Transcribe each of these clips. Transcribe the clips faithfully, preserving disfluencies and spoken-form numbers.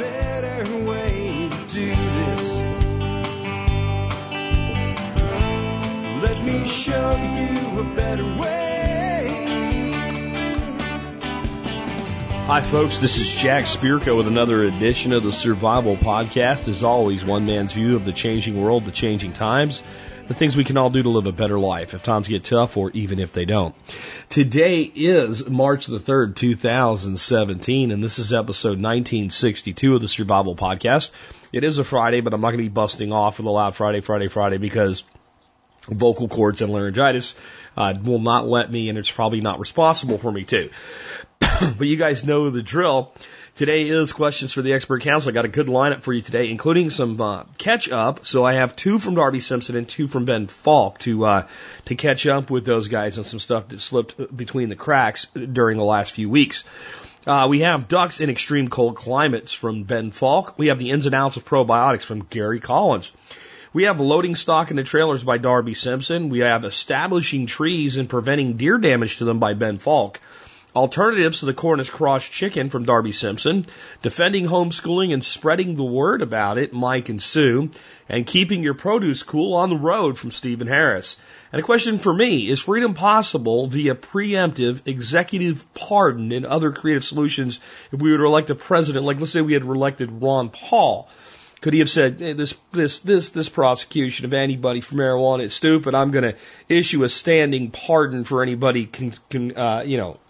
better way to do this. Let me show you a better way. Hi folks, this is Jack Spirko with another edition of the Survival Podcast. As always, one man's view of the changing world, the changing times, the things we can all do to live a better life if times get tough or even if they don't. Today is March the third, two thousand seventeen, and this is episode nineteen sixty-two of the Survival Podcast. It is a Friday, but I'm not going to be busting off with a loud Friday, Friday, Friday because vocal cords and laryngitis uh, will not let me, and it's probably not responsible for me too. But you guys know the drill. Today is Questions for the Expert Council. I got a good lineup for you today, including some uh, catch-up. So I have two from Darby Simpson and two from Ben Falk to uh, to catch up with those guys on some stuff that slipped between the cracks during the last few weeks. Uh, we have Ducks in Extreme Cold Climates from Ben Falk. We have The Ins and Outs of Probiotics from Gary Collins. We have Loading Stock into Trailers by Darby Simpson. We have Establishing Trees and Preventing Deer Damage to Them by Ben Falk. Alternatives to the Cornish Cross Chicken from Darby Simpson, Defending Homeschooling and Spreading the Word About It, Mike and Sue, and Keeping Your Produce Cool on the Road from Stephen Harris. And a question for me, is freedom possible via preemptive executive pardon and other creative solutions if we were to elect a president? Like, let's say we had elected Ron Paul. Could he have said, hey, this, this, this, this prosecution of anybody for marijuana is stupid. I'm going to issue a standing pardon for anybody can, can uh, you know,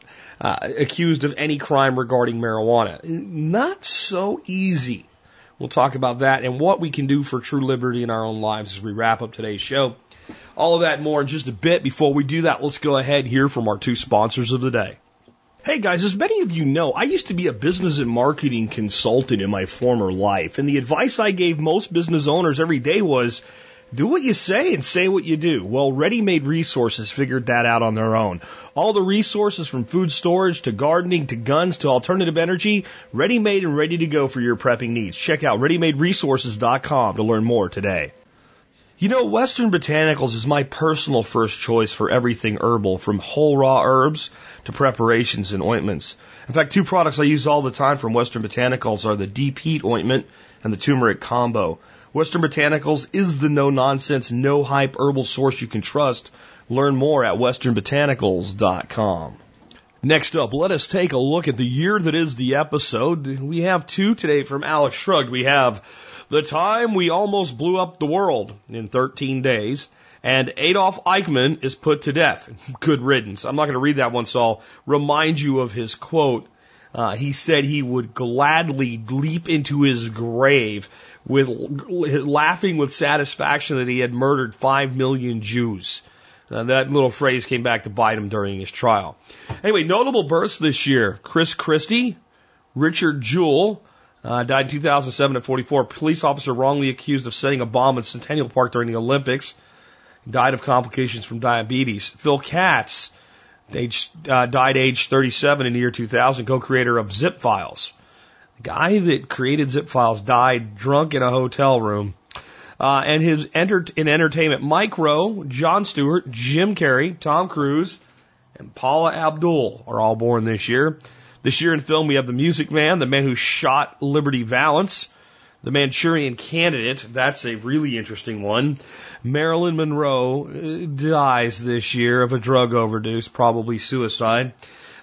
Uh, accused of any crime regarding marijuana. Not so easy. We'll talk about that and what we can do for true liberty in our own lives as we wrap up today's show. All of that and more in just a bit. Before we do that, let's go ahead and hear from our two sponsors of the day. Hey guys, as many of you know, I used to be a business and marketing consultant in my former life, and the advice I gave most business owners every day was, do what you say and say what you do. Well, ReadyMade Resources figured that out on their own. All the resources from food storage to gardening to guns to alternative energy, ready-made and ready to go for your prepping needs. Check out ready made resources dot com to learn more today. You know, Western Botanicals is my personal first choice for everything herbal, from whole raw herbs to preparations and ointments. In fact, two products I use all the time from Western Botanicals are the Deep Heat Ointment and the Turmeric Combo. Western Botanicals is the no-nonsense, no-hype herbal source you can trust. Learn more at western botanicals dot com. Next up, let us take a look at the year that is the episode. We have two today from Alex Shrugged. We have The Time We Almost Blew Up the World in thirteen days, and Adolf Eichmann Is Put to Death. Good riddance. I'm not going to read that one, so I'll remind you of his quote. Uh, he said he would gladly leap into his grave with laughing with satisfaction that he had murdered five million Jews. Uh, that little phrase came back to bite him during his trial. Anyway, notable births this year. Chris Christie, Richard Jewell, uh, died in two thousand seven at forty-four. Police officer wrongly accused of setting a bomb in Centennial Park during the Olympics. Died of complications from diabetes. Phil Katz, Age, uh, died age thirty-seven in the year two thousand, co-creator of Zip Files. The guy that created Zip Files died drunk in a hotel room. Uh, and his enter- in entertainment, Mike Rowe, John Stewart, Jim Carrey, Tom Cruise, and Paula Abdul are all born this year. This year in film, we have The Music Man, the man who shot Liberty Valance, The Manchurian Candidate, that's a really interesting one. Marilyn Monroe dies this year of a drug overdose, probably suicide.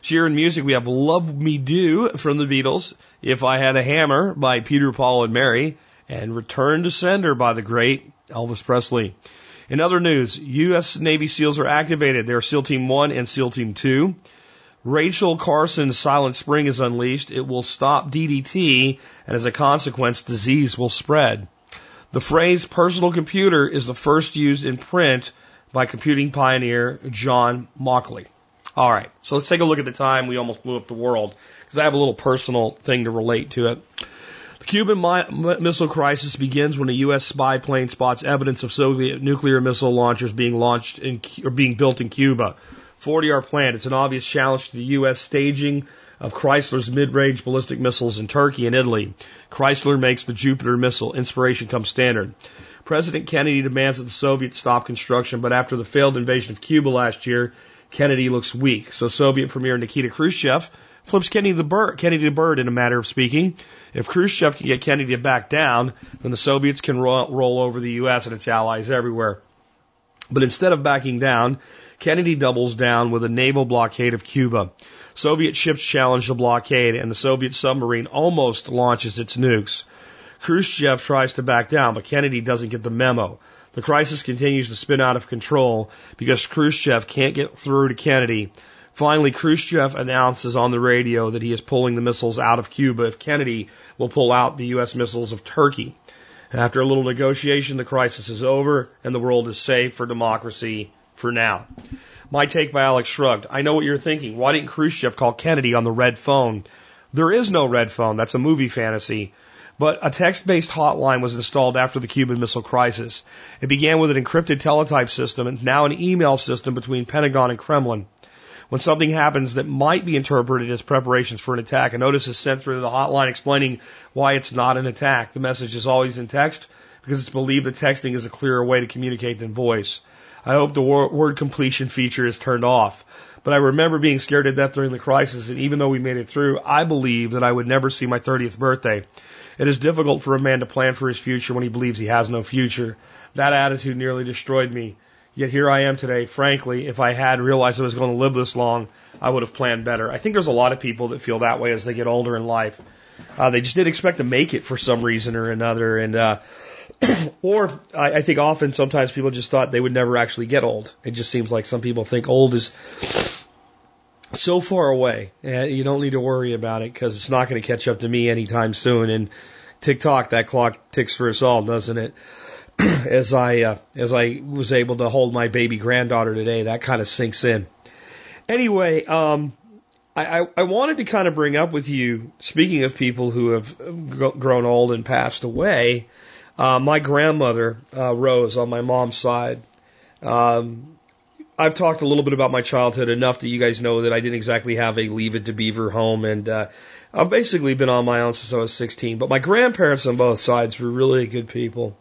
This year in music, we have Love Me Do from the Beatles, If I Had a Hammer by Peter, Paul, and Mary, and Return to Sender by the great Elvis Presley. In other news, U S Navy SEALs are activated. They are SEAL Team one and SEAL Team two. Rachel Carson's Silent Spring is unleashed. It will stop D D T, and as a consequence, disease will spread. The phrase personal computer is the first used in print by computing pioneer John Mockley. All right, so let's take a look at the time we almost blew up the world, because I have a little personal thing to relate to it. The Cuban mi- Missile Crisis begins when a U S spy plane spots evidence of Soviet nuclear missile launchers being launched in, or being built in Cuba. forty-yard plan. It's an obvious challenge to the U S staging of Chrysler's mid-range ballistic missiles in Turkey and Italy. Chrysler makes the Jupiter missile. Inspiration comes standard. President Kennedy demands that the Soviets stop construction, but after the failed invasion of Cuba last year, Kennedy looks weak. So Soviet Premier Nikita Khrushchev flips Kennedy the bird, Kennedy the bird in a matter of speaking. If Khrushchev can get Kennedy to back down, then the Soviets can ro- roll over the U S and its allies everywhere. But instead of backing down, Kennedy doubles down with a naval blockade of Cuba. Soviet ships challenge the blockade, and the Soviet submarine almost launches its nukes. Khrushchev tries to back down, but Kennedy doesn't get the memo. The crisis continues to spin out of control because Khrushchev can't get through to Kennedy. Finally, Khrushchev announces on the radio that he is pulling the missiles out of Cuba if Kennedy will pull out the U S missiles of Turkey. After a little negotiation, the crisis is over, and the world is safe for democracy for now. My take by Alex Shrugged. I know what you're thinking. Why didn't Khrushchev call Kennedy on the red phone? There is no red phone. That's a movie fantasy. But a text-based hotline was installed after the Cuban Missile Crisis. It began with an encrypted teletype system and now an email system between Pentagon and Kremlin. When something happens that might be interpreted as preparations for an attack, a notice is sent through the hotline explaining why it's not an attack. The message is always in text because it's believed that texting is a clearer way to communicate than voice. I hope the word completion feature is turned off. But I remember being scared to death during the crisis, and even though we made it through, I believed that I would never see my thirtieth birthday. It is difficult for a man to plan for his future when he believes he has no future. That attitude nearly destroyed me. Yet here I am today. Frankly, if I had realized I was going to live this long, I would have planned better. I think there's a lot of people that feel that way as they get older in life. Uh, they just didn't expect to make it for some reason or another. And uh, or I, I think often sometimes people just thought they would never actually get old. It just seems like some people think old is so far away. Uh, you don't need to worry about it because it's not going to catch up to me anytime soon. And tick-tock, that clock ticks for us all, doesn't it? As I uh, as I was able to hold my baby granddaughter today, that kind of sinks in. Anyway, um, I, I, I wanted to kind of bring up with you, speaking of people who have grown old and passed away, uh, my grandmother, uh, Rose, on my mom's side. Um, I've talked a little bit about my childhood enough that you guys know that I didn't exactly have a Leave It to Beaver home, and uh, I've basically been on my own since I was sixteen. But my grandparents on both sides were really good people.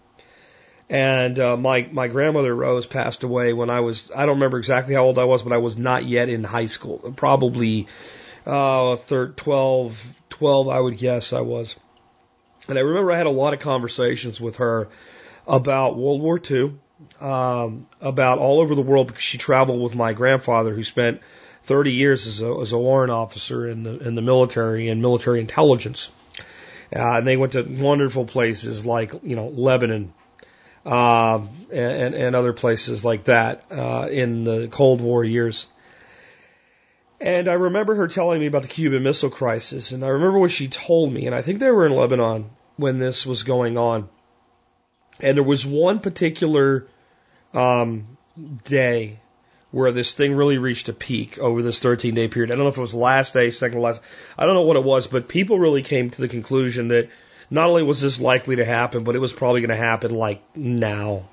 And uh, my my grandmother Rose passed away when I was, I don't remember exactly how old I was, but I was not yet in high school. Probably uh, twelve, twelve, I would guess I was. And I remember I had a lot of conversations with her about World War Two, um, about all over the world, because she traveled with my grandfather, who spent thirty years as a, as a warrant officer in the in the military and military intelligence. Uh, and they went to wonderful places like, you know, Lebanon. Uh, and, and other places like that uh, in the Cold War years. And I remember her telling me about the Cuban Missile Crisis, and I remember what she told me, and I think they were in Lebanon when this was going on. And there was one particular um, day where this thing really reached a peak over this thirteen-day period. I don't know if it was last day, second last, I don't know what it was, but people really came to the conclusion that not only was this likely to happen, but it was probably going to happen like now.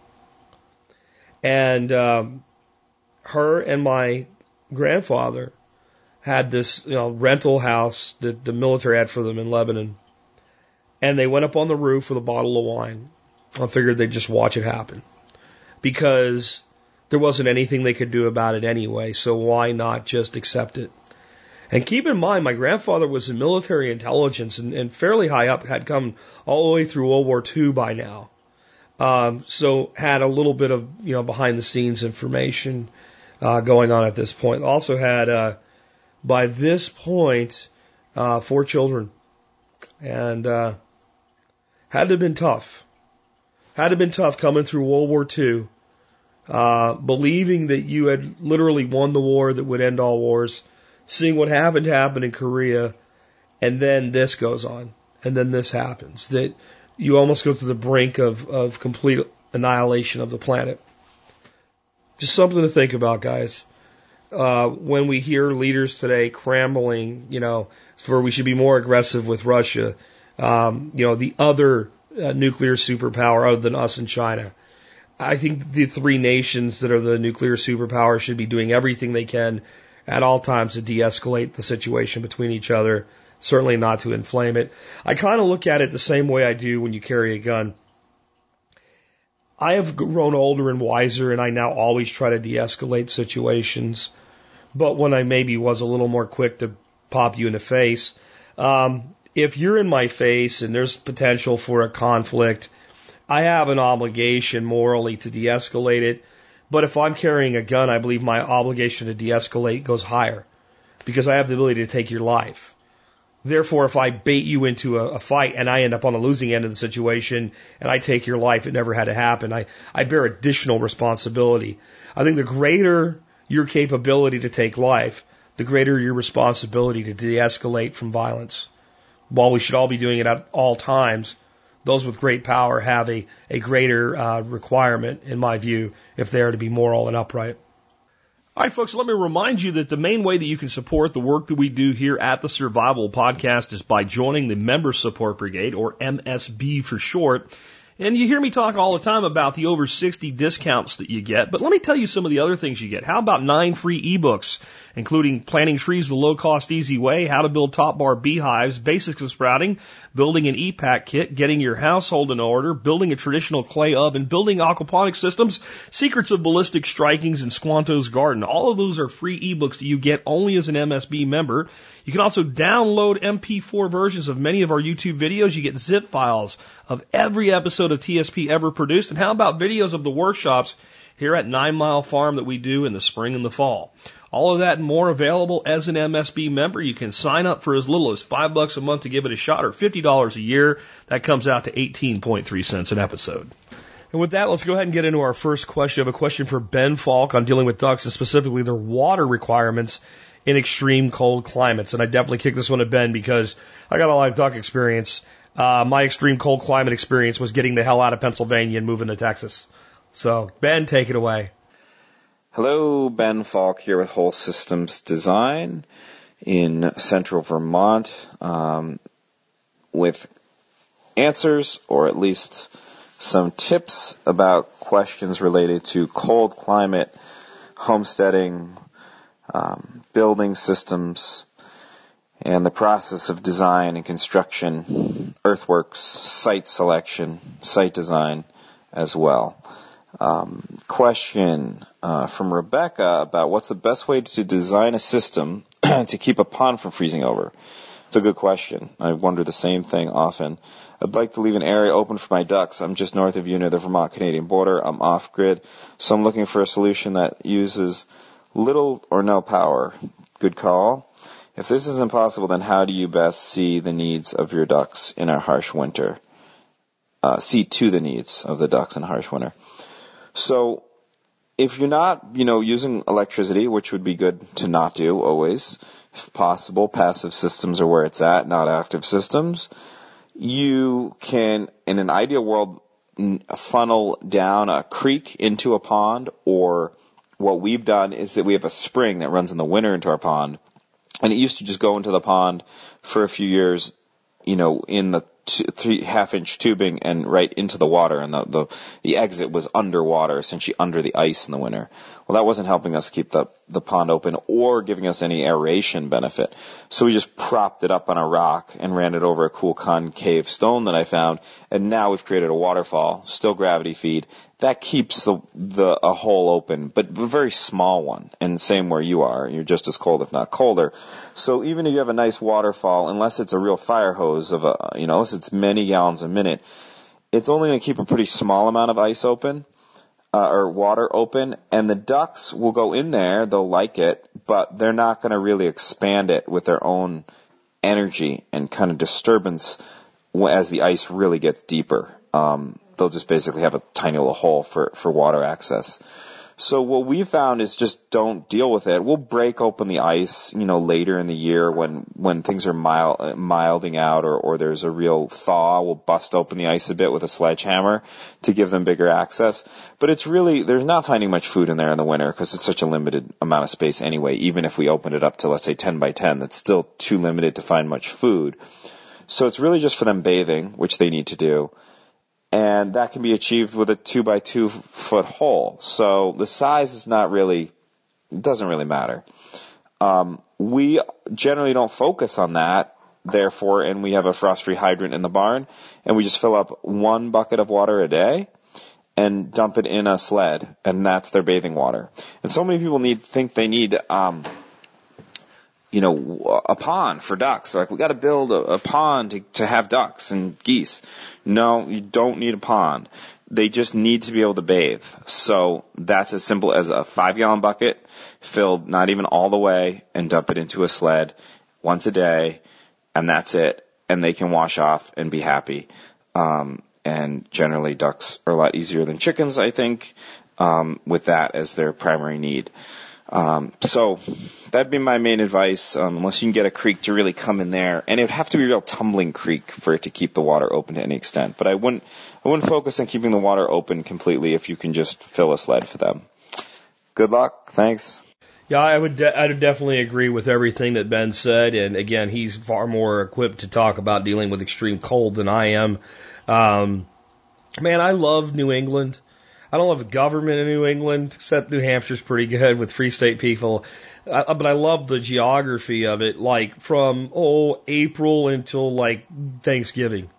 And um, her and my grandfather had this, you know, rental house that the military had for them in Lebanon. And they went up on the roof with a bottle of wine. I figured they'd just watch it happen because there wasn't anything they could do about it anyway. So why not just accept it? And keep in mind, my grandfather was in military intelligence and, and fairly high up, had come all the way through World War Two by now. Um, so had a little bit of, you know, behind-the-scenes information uh, going on at this point. Also had, uh, by this point, uh, four children. And uh, had to have been tough. Had to have been tough coming through World War Two, uh, believing that you had literally won the war that would end all wars, seeing what happened happen in Korea, and then this goes on, and then this happens, that you almost go to the brink of, of complete annihilation of the planet. Just something to think about, guys. Uh, when we hear leaders today cramming, you know, for we should be more aggressive with Russia, um, you know, the other uh, nuclear superpower other than us and China. I think the three nations that are the nuclear superpower should be doing everything they can at all times to de-escalate the situation between each other, certainly not to inflame it. I kind of look at it the same way I do when you carry a gun. I have grown older and wiser, and I now always try to de-escalate situations, but when I maybe was a little more quick to pop you in the face. Um, if you're in my face and there's potential for a conflict, I have an obligation morally to de-escalate it. But if I'm carrying a gun, I believe my obligation to de-escalate goes higher because I have the ability to take your life. Therefore, if I bait you into a, a fight and I end up on the losing end of the situation and I take your life, it never had to happen. I, I bear additional responsibility. I think the greater your capability to take life, the greater your responsibility to de-escalate from violence. While we should all be doing it at all times, those with great power have a, a greater uh, requirement, in my view, if they are to be moral and upright. All right, folks, let me remind you that the main way that you can support the work that we do here at the Survival Podcast is by joining the Member Support Brigade, or M S B for short. And you hear me talk all the time about the over sixty discounts that you get, but let me tell you some of the other things you get. How about nine free ebooks, including Planting Trees the Low-Cost Easy Way, How to Build Top Bar Beehives, Basics of Sprouting, Building an E PAC Kit, Getting Your Household in Order, Building a Traditional Clay Oven, Building Aquaponic Systems, Secrets of Ballistic Strikings, and Squanto's Garden. All of those are free ebooks that you get only as an M S B member. You can also download M P four versions of many of our YouTube videos. You get zip files of every episode of T S P ever produced. And how about videos of the workshops here at Nine Mile Farm that we do in the spring and the fall? All of that and more available as an M S B member. You can sign up for as little as five bucks a month to give it a shot, or fifty dollars a year. That comes out to eighteen point three cents an episode. And with that, let's go ahead and get into our first question. I have a question for Ben Falk on dealing with ducks and specifically their water requirements in extreme cold climates. And I definitely kick this one to Ben because I got a live duck experience. Uh, my extreme cold climate experience was getting the hell out of Pennsylvania and moving to Texas. So, Ben, take it away. Hello, Ben Falk here with Whole Systems Design in central Vermont, um, with answers, or at least some tips about questions related to cold climate, homesteading, Um, building systems, and the process of design and construction, earthworks, site selection, site design as well. Um, question uh, from Rebecca about what's the best way to design a system to keep a pond from freezing over. It's a good question. I wonder the same thing often. I'd like to leave an area open for my ducks. I'm just north of you near the Vermont-Canadian border. I'm off-grid, so I'm looking for a solution that uses little or no power. Good call. If this is impossible, then how do you best see the needs of your ducks in a harsh winter? Uh, see to the needs of the ducks in a harsh winter. So if you're not, you know, using electricity, which would be good to not do always, if possible, passive systems are where it's at, not active systems. You can, in an ideal world, funnel down a creek into a pond, or what we've done is that we have a spring that runs in the winter into our pond, and it used to just go into the pond for a few years, you know, in the two, three half-inch tubing and right into the water, and the, the the exit was underwater, essentially under the ice in the winter. Well, that wasn't helping us keep the the pond open or giving us any aeration benefit, so we just propped it up on a rock and ran it over a cool concave stone that I found, and now we've created a waterfall, still gravity feed. That keeps the, the a hole open, but a very small one, and same where you are. You're just as cold, if not colder. So even if you have a nice waterfall, unless it's a real fire hose of a, you know, unless it's many gallons a minute, it's only going to keep a pretty small amount of ice open, uh, or water open, and the ducks will go in there, they'll like it, but they're not going to really expand it with their own energy and kind of disturbance as the ice really gets deeper. Um, they'll just basically have a tiny little hole for, for water access. So what we found is just don't deal with it. We'll break open the ice, you know, later in the year when, when things are mild, milding out or, or there's a real thaw. We'll bust open the ice a bit with a sledgehammer to give them bigger access. But it's really, there's not finding much food in there in the winter because it's such a limited amount of space anyway. Even if we open it up to, let's say, ten by ten, that's still too limited to find much food. So it's really just for them bathing, which they need to do. And that can be achieved with a two by two foot hole. So the size is not really, it doesn't really matter. Um, we generally don't focus on that, therefore, and we have a frost-free hydrant in the barn, and we just fill up one bucket of water a day and dump it in a sled, and that's their bathing water. And so many people need think they need um, you know, a pond for ducks. Like, we got to build a, a pond to, to have ducks and geese. No, you don't need a pond. They just need to be able to bathe. So that's as simple as a five-gallon bucket filled not even all the way and dump it into a sled once a day, and that's it. And they can wash off and be happy. Um, and generally ducks are a lot easier than chickens, I think, um, with that as their primary need. Um, so that'd be my main advice, um, unless you can get a creek to really come in there. And it would have to be a real tumbling creek for it to keep the water open to any extent. But I wouldn't, I wouldn't focus on keeping the water open completely if you can just fill a sled for them. Good luck. Thanks. Yeah, I would, de- I would definitely agree with everything that Ben said. And again, he's far more equipped to talk about dealing with extreme cold than I am. Um, man, I love New England. I don't love a government in New England, except New Hampshire's pretty good with Free State people. I, but I love the geography of it, like from, oh, April until like Thanksgiving.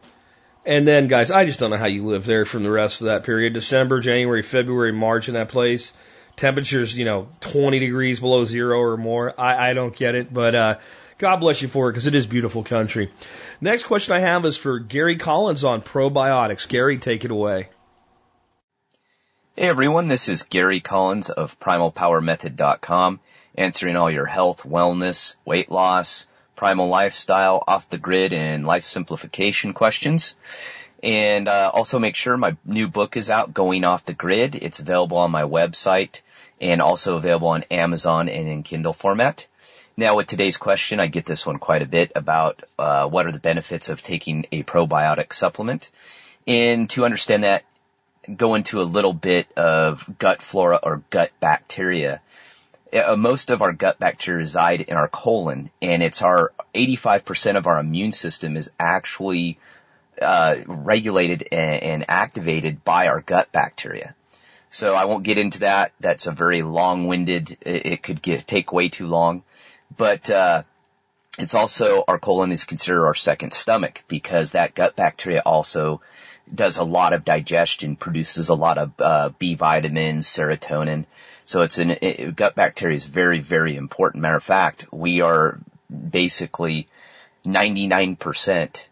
And then, guys, I just don't know how you live there from the rest of that period. December, January, February, March in that place. Temperatures, you know, twenty degrees below zero or more. I, I don't get it, but uh, God bless you for it, because it is beautiful country. Next question I have is for Gary Collins on probiotics. Gary, take it away. Hey everyone, this is Gary Collins of Primal Power Method dot com, answering all your health, wellness, weight loss, primal lifestyle, off the grid, and life simplification questions. And uh, also make sure my new book is out, Going Off the Grid. It's available on my website and also available on Amazon and in Kindle format. Now with today's question, I get this one quite a bit about uh, what are the benefits of taking a probiotic supplement. And to understand that, go into a little bit of gut flora or gut bacteria. Most of our gut bacteria reside in our colon, and it's our eighty-five percent of our immune system is actually uh regulated and, and activated by our gut bacteria. So I won't get into that. That's a very long-winded. It, it could get, take way too long. But uh it's also, our colon is considered our second stomach, because that gut bacteria also does a lot of digestion, produces a lot of uh, B vitamins, serotonin. So it's an it, gut bacteria is very, very important. Matter of fact, we are basically ninety-nine percent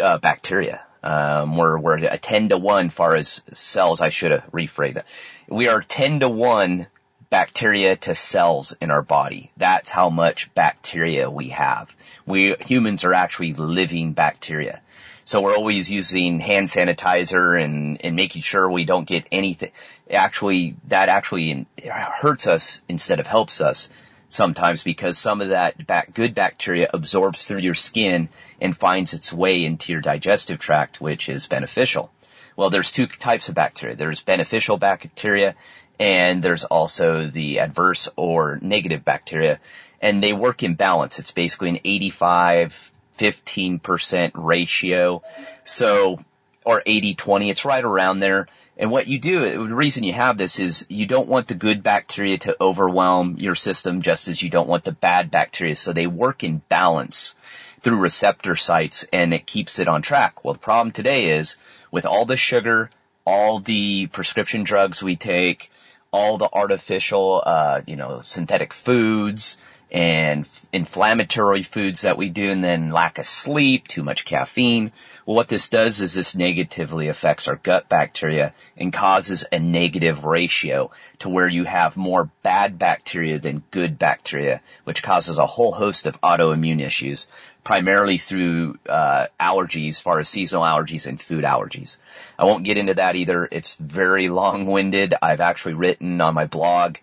uh, bacteria. Um, we're we're a ten to one far as cells. I should have rephrased that. We are ten to one bacteria to cells in our body. That's how much bacteria we have. We humans are actually living bacteria. So we're always using hand sanitizer and, and making sure we don't get anything. Actually, that actually hurts us instead of helps us sometimes, because some of that back, good bacteria absorbs through your skin and finds its way into your digestive tract, which is beneficial. Well, there's two types of bacteria. There's beneficial bacteria, and there's also the adverse or negative bacteria, and they work in balance. It's basically an eighty-five fifteen percent ratio, so, or eighty twenty, it's right around there. And what you do, the reason you have this is you don't want the good bacteria to overwhelm your system, just as you don't want the bad bacteria. So they work in balance through receptor sites, and it keeps it on track. Well, the problem today is with all the sugar, all the prescription drugs we take, all the artificial, uh, you know, synthetic foods, and inflammatory foods that we do, and then lack of sleep, too much caffeine. Well, what this does is this negatively affects our gut bacteria and causes a negative ratio to where you have more bad bacteria than good bacteria, which causes a whole host of autoimmune issues, primarily through uh allergies, as far as seasonal allergies and food allergies. I won't get into that either. It's very long-winded. I've actually written on my blog.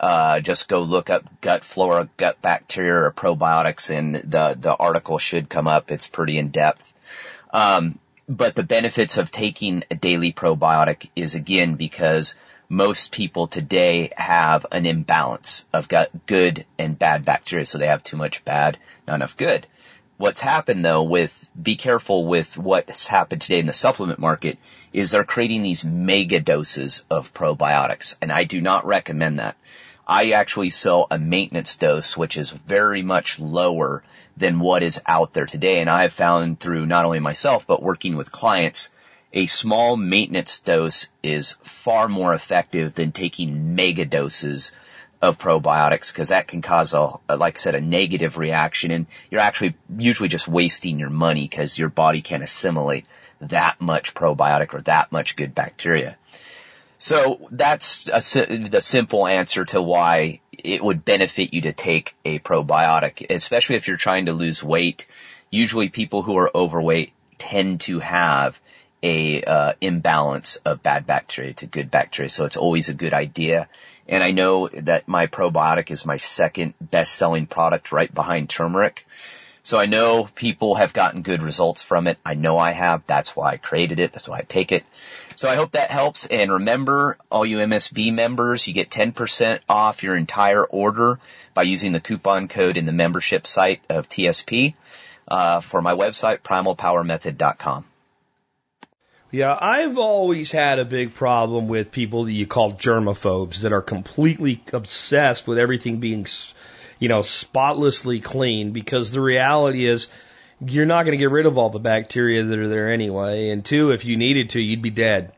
Uh, just go look up gut flora, gut bacteria, or probiotics, and the, the article should come up. It's pretty in depth. Um, but the benefits of taking a daily probiotic is, again, because most people today have an imbalance of gut, good and bad bacteria. So they have too much bad, not enough good. What's happened, though, with, be careful with what's happened today in the supplement market, is they're creating these mega doses of probiotics. And I do not recommend that. I actually sell a maintenance dose, which is very much lower than what is out there today. And I have found through not only myself, but working with clients, a small maintenance dose is far more effective than taking mega doses of probiotics, because that can cause a, like I said, a negative reaction, and you're actually usually just wasting your money because your body can't assimilate that much probiotic or that much good bacteria. So that's a, the simple answer to why it would benefit you to take a probiotic, especially if you're trying to lose weight. Usually people who are overweight tend to have a uh, imbalance of bad bacteria to good bacteria. So it's always a good idea. And I know that my probiotic is my second best-selling product right behind turmeric. So I know people have gotten good results from it. I know I have. That's why I created it. That's why I take it. So I hope that helps. And remember, all you M S B members, you get ten percent off your entire order by using the coupon code in the membership site of T S P uh, for my website, primal power method dot com. Yeah, I've always had a big problem with people that you call germaphobes that are completely obsessed with everything being, you know, spotlessly clean, because the reality is you're not going to get rid of all the bacteria that are there anyway. And two, if you needed to, you'd be dead.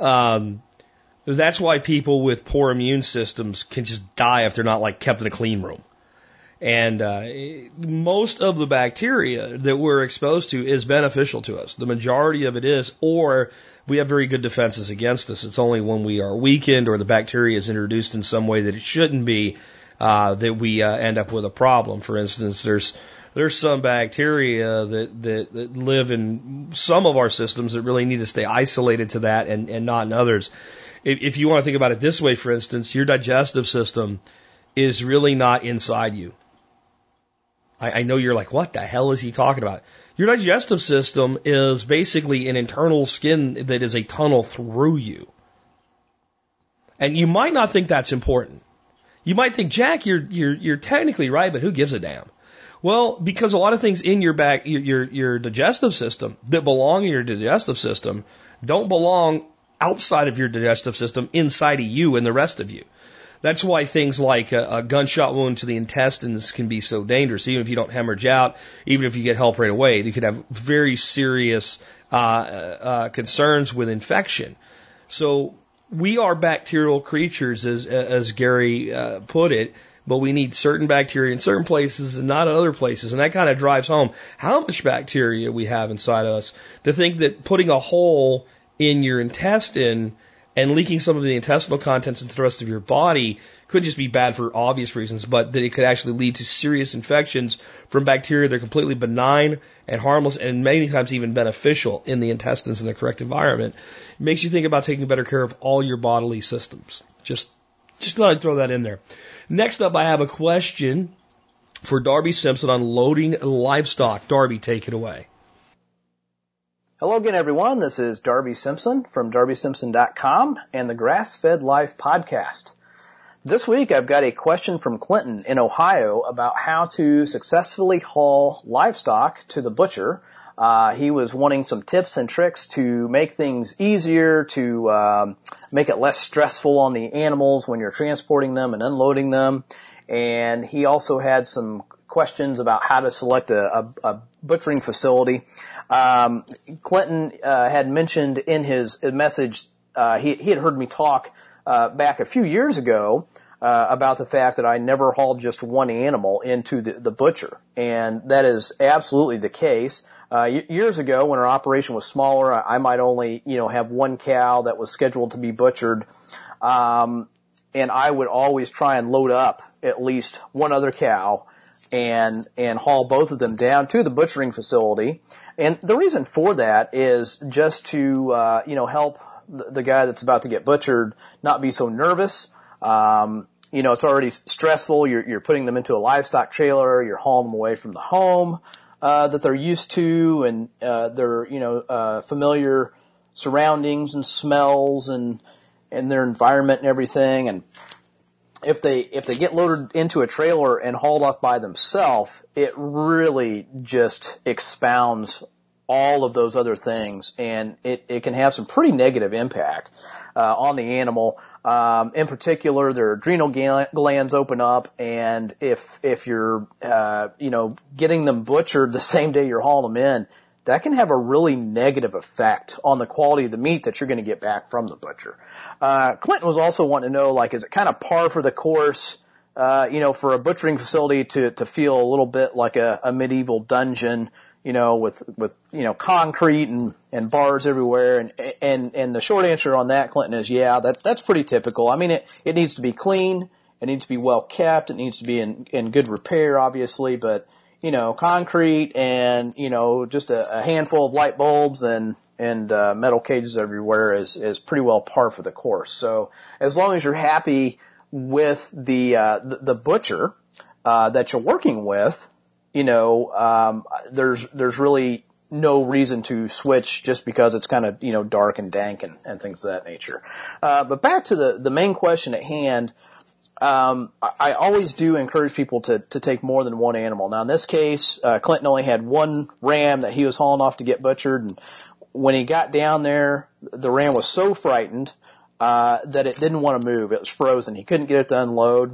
Um, that's why people with poor immune systems can just die if they're not, like, kept in a clean room. And uh, most of the bacteria that we're exposed to is beneficial to us. The majority of it is, or we have very good defenses against us. It's only when we are weakened or the bacteria is introduced in some way that it shouldn't be Uh, that we uh, end up with a problem. For instance, there's there's some bacteria that, that, that live in some of our systems that really need to stay isolated to that and, and not in others. If, if you want to think about it this way, for instance, your digestive system is really not inside you. I, I know you're like, what the hell is he talking about? Your digestive system is basically an internal skin that is a tunnel through you. And you might not think that's important. You might think, Jack, you're you're you're technically right, but who gives a damn? Well, because a lot of things in your back, your your, your digestive system that belong in your digestive system don't belong outside of your digestive system, inside of you and the rest of you. That's why things like a, a gunshot wound to the intestines can be so dangerous. Even if you don't hemorrhage out, even if you get help right away, you could have very serious uh, uh, concerns with infection. So we are bacterial creatures, as as Gary uh, put it, but we need certain bacteria in certain places and not in other places. And that kind of drives home how much bacteria we have inside of us. To think that putting a hole in your intestine and leaking some of the intestinal contents into the rest of your body could just be bad for obvious reasons, but that it could actually lead to serious infections from bacteria that are completely benign and harmless and many times even beneficial in the intestines in the correct environment. It makes you think about taking better care of all your bodily systems. Just, just thought I'd throw that in there. Next up, I have a question for Darby Simpson on loading livestock. Darby, take it away. Hello again, everyone. This is Darby Simpson from darby simpson dot com and the Grass-Fed Life Podcast. This week, I've got a question from Clinton in Ohio about how to successfully haul livestock to the butcher. Uh, he was wanting some tips and tricks to make things easier, to um, make it less stressful on the animals when you're transporting them and unloading them. And he also had some questions about how to select a, a, a butchering facility. Um, Clinton uh, had mentioned in his message, uh, he, he had heard me talk Uh, back a few years ago uh, about the fact that I never hauled just one animal into the, the butcher, and that is absolutely the case. Uh, y- years ago, when our operation was smaller, I, I might only you know have one cow that was scheduled to be butchered, um, and I would always try and load up at least one other cow and and haul both of them down to the butchering facility. And the reason for that is just to uh, you know help the guy that's about to get butchered not be so nervous. Um, you know, it's already stressful. You're, you're putting them into a livestock trailer. You're hauling them away from the home uh, that they're used to, and uh, their you know uh, familiar surroundings and smells and and their environment and everything. And if they if they get loaded into a trailer and hauled off by themselves, it really just expounds all of those other things, and it, it can have some pretty negative impact uh, on the animal. Um, in particular, their adrenal glands open up, and if if you're uh, you know getting them butchered the same day you're hauling them in, that can have a really negative effect on the quality of the meat that you're going to get back from the butcher. Uh, Clinton was also wanting to know, like, is it kind of par for the course, uh, you know, for a butchering facility to, to feel a little bit like a, a medieval dungeon, you know, with, with, you know, concrete and, and bars everywhere. And, and, and the short answer on that, Clinton, is yeah, that, that's pretty typical. I mean, it, it needs to be clean. It needs to be well kept. It needs to be in, in good repair, obviously, but, you know, concrete and, you know, just a, a handful of light bulbs and, and, uh, metal cages everywhere is, is pretty well par for the course. So as long as you're happy with the, uh, the, the butcher, uh, that you're working with, you know, um, there's, there's really no reason to switch just because it's kind of, you know, dark and dank and, and things of that nature. Uh, but back to the, the main question at hand. Um, I always do encourage people to, to take more than one animal. Now, in this case, uh, Clinton only had one ram that he was hauling off to get butchered. And when he got down there, the ram was so frightened uh, that it didn't want to move. It was frozen. He couldn't get it to unload.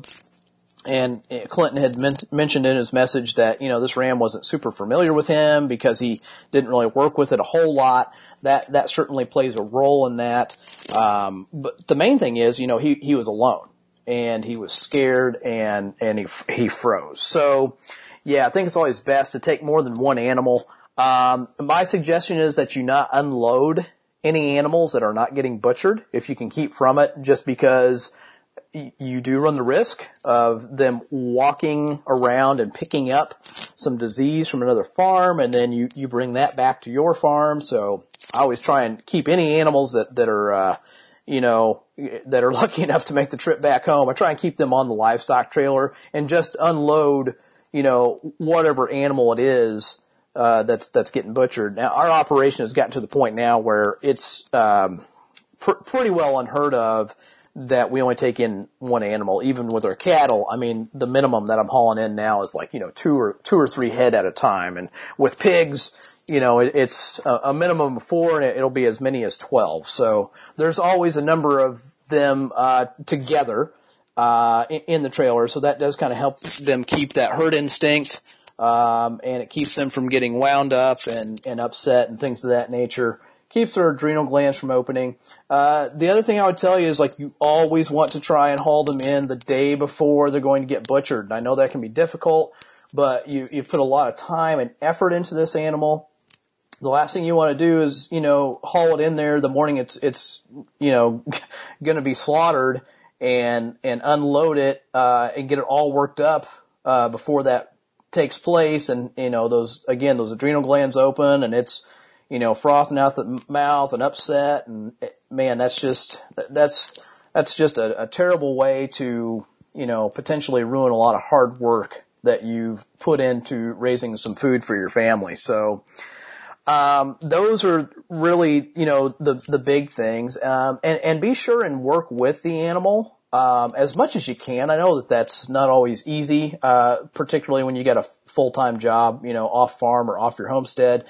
And Clinton had men- mentioned in his message that, you know, this ram wasn't super familiar with him because he didn't really work with it a whole lot. That, that certainly plays a role in that. Um, but the main thing is, you know, he, he was alone. And he was scared, and, and he he froze. So, yeah, I think it's always best to take more than one animal. Um, my suggestion is that you not unload any animals that are not getting butchered if you can keep from it, just because y- you do run the risk of them walking around and picking up some disease from another farm, and then you, you bring that back to your farm. So I always try and keep any animals that, that are uh, – you know, that are lucky enough to make the trip back home. I try and keep them on the livestock trailer and just unload, you know, whatever animal it is, uh, that's, that's getting butchered. Now, our operation has gotten to the point now where it's, um, pr- pretty well unheard of that we only take in one animal, even with our cattle. I mean, the minimum that I'm hauling in now is like, you know, two or, two or three head at a time. And with pigs, you know, it's a minimum of four, and it'll be as many as twelve. So there's always a number of them uh together uh in the trailer. So that does kind of help them keep that herd instinct, um and it keeps them from getting wound up and, and upset and things of that nature. Keeps their adrenal glands from opening. Uh the other thing I would tell you is, like, you always want to try and haul them in the day before they're going to get butchered. And I know that can be difficult, but you, you've put a lot of time and effort into this animal. The last thing you want to do is, you know, haul it in there the morning it's, it's, you know, going to be slaughtered and, and unload it, uh, and get it all worked up, uh, before that takes place. And, you know, those, again, those adrenal glands open and it's, you know, frothing out the mouth and upset. And man, that's just, that's, that's just a, a terrible way to, you know, potentially ruin a lot of hard work that you've put into raising some food for your family. So, Um, those are really, you know, the, the big things. Um, and, and be sure and work with the animal, um, as much as you can. I know that that's not always easy, uh, particularly when you got a full-time job, you know, off farm or off your homestead,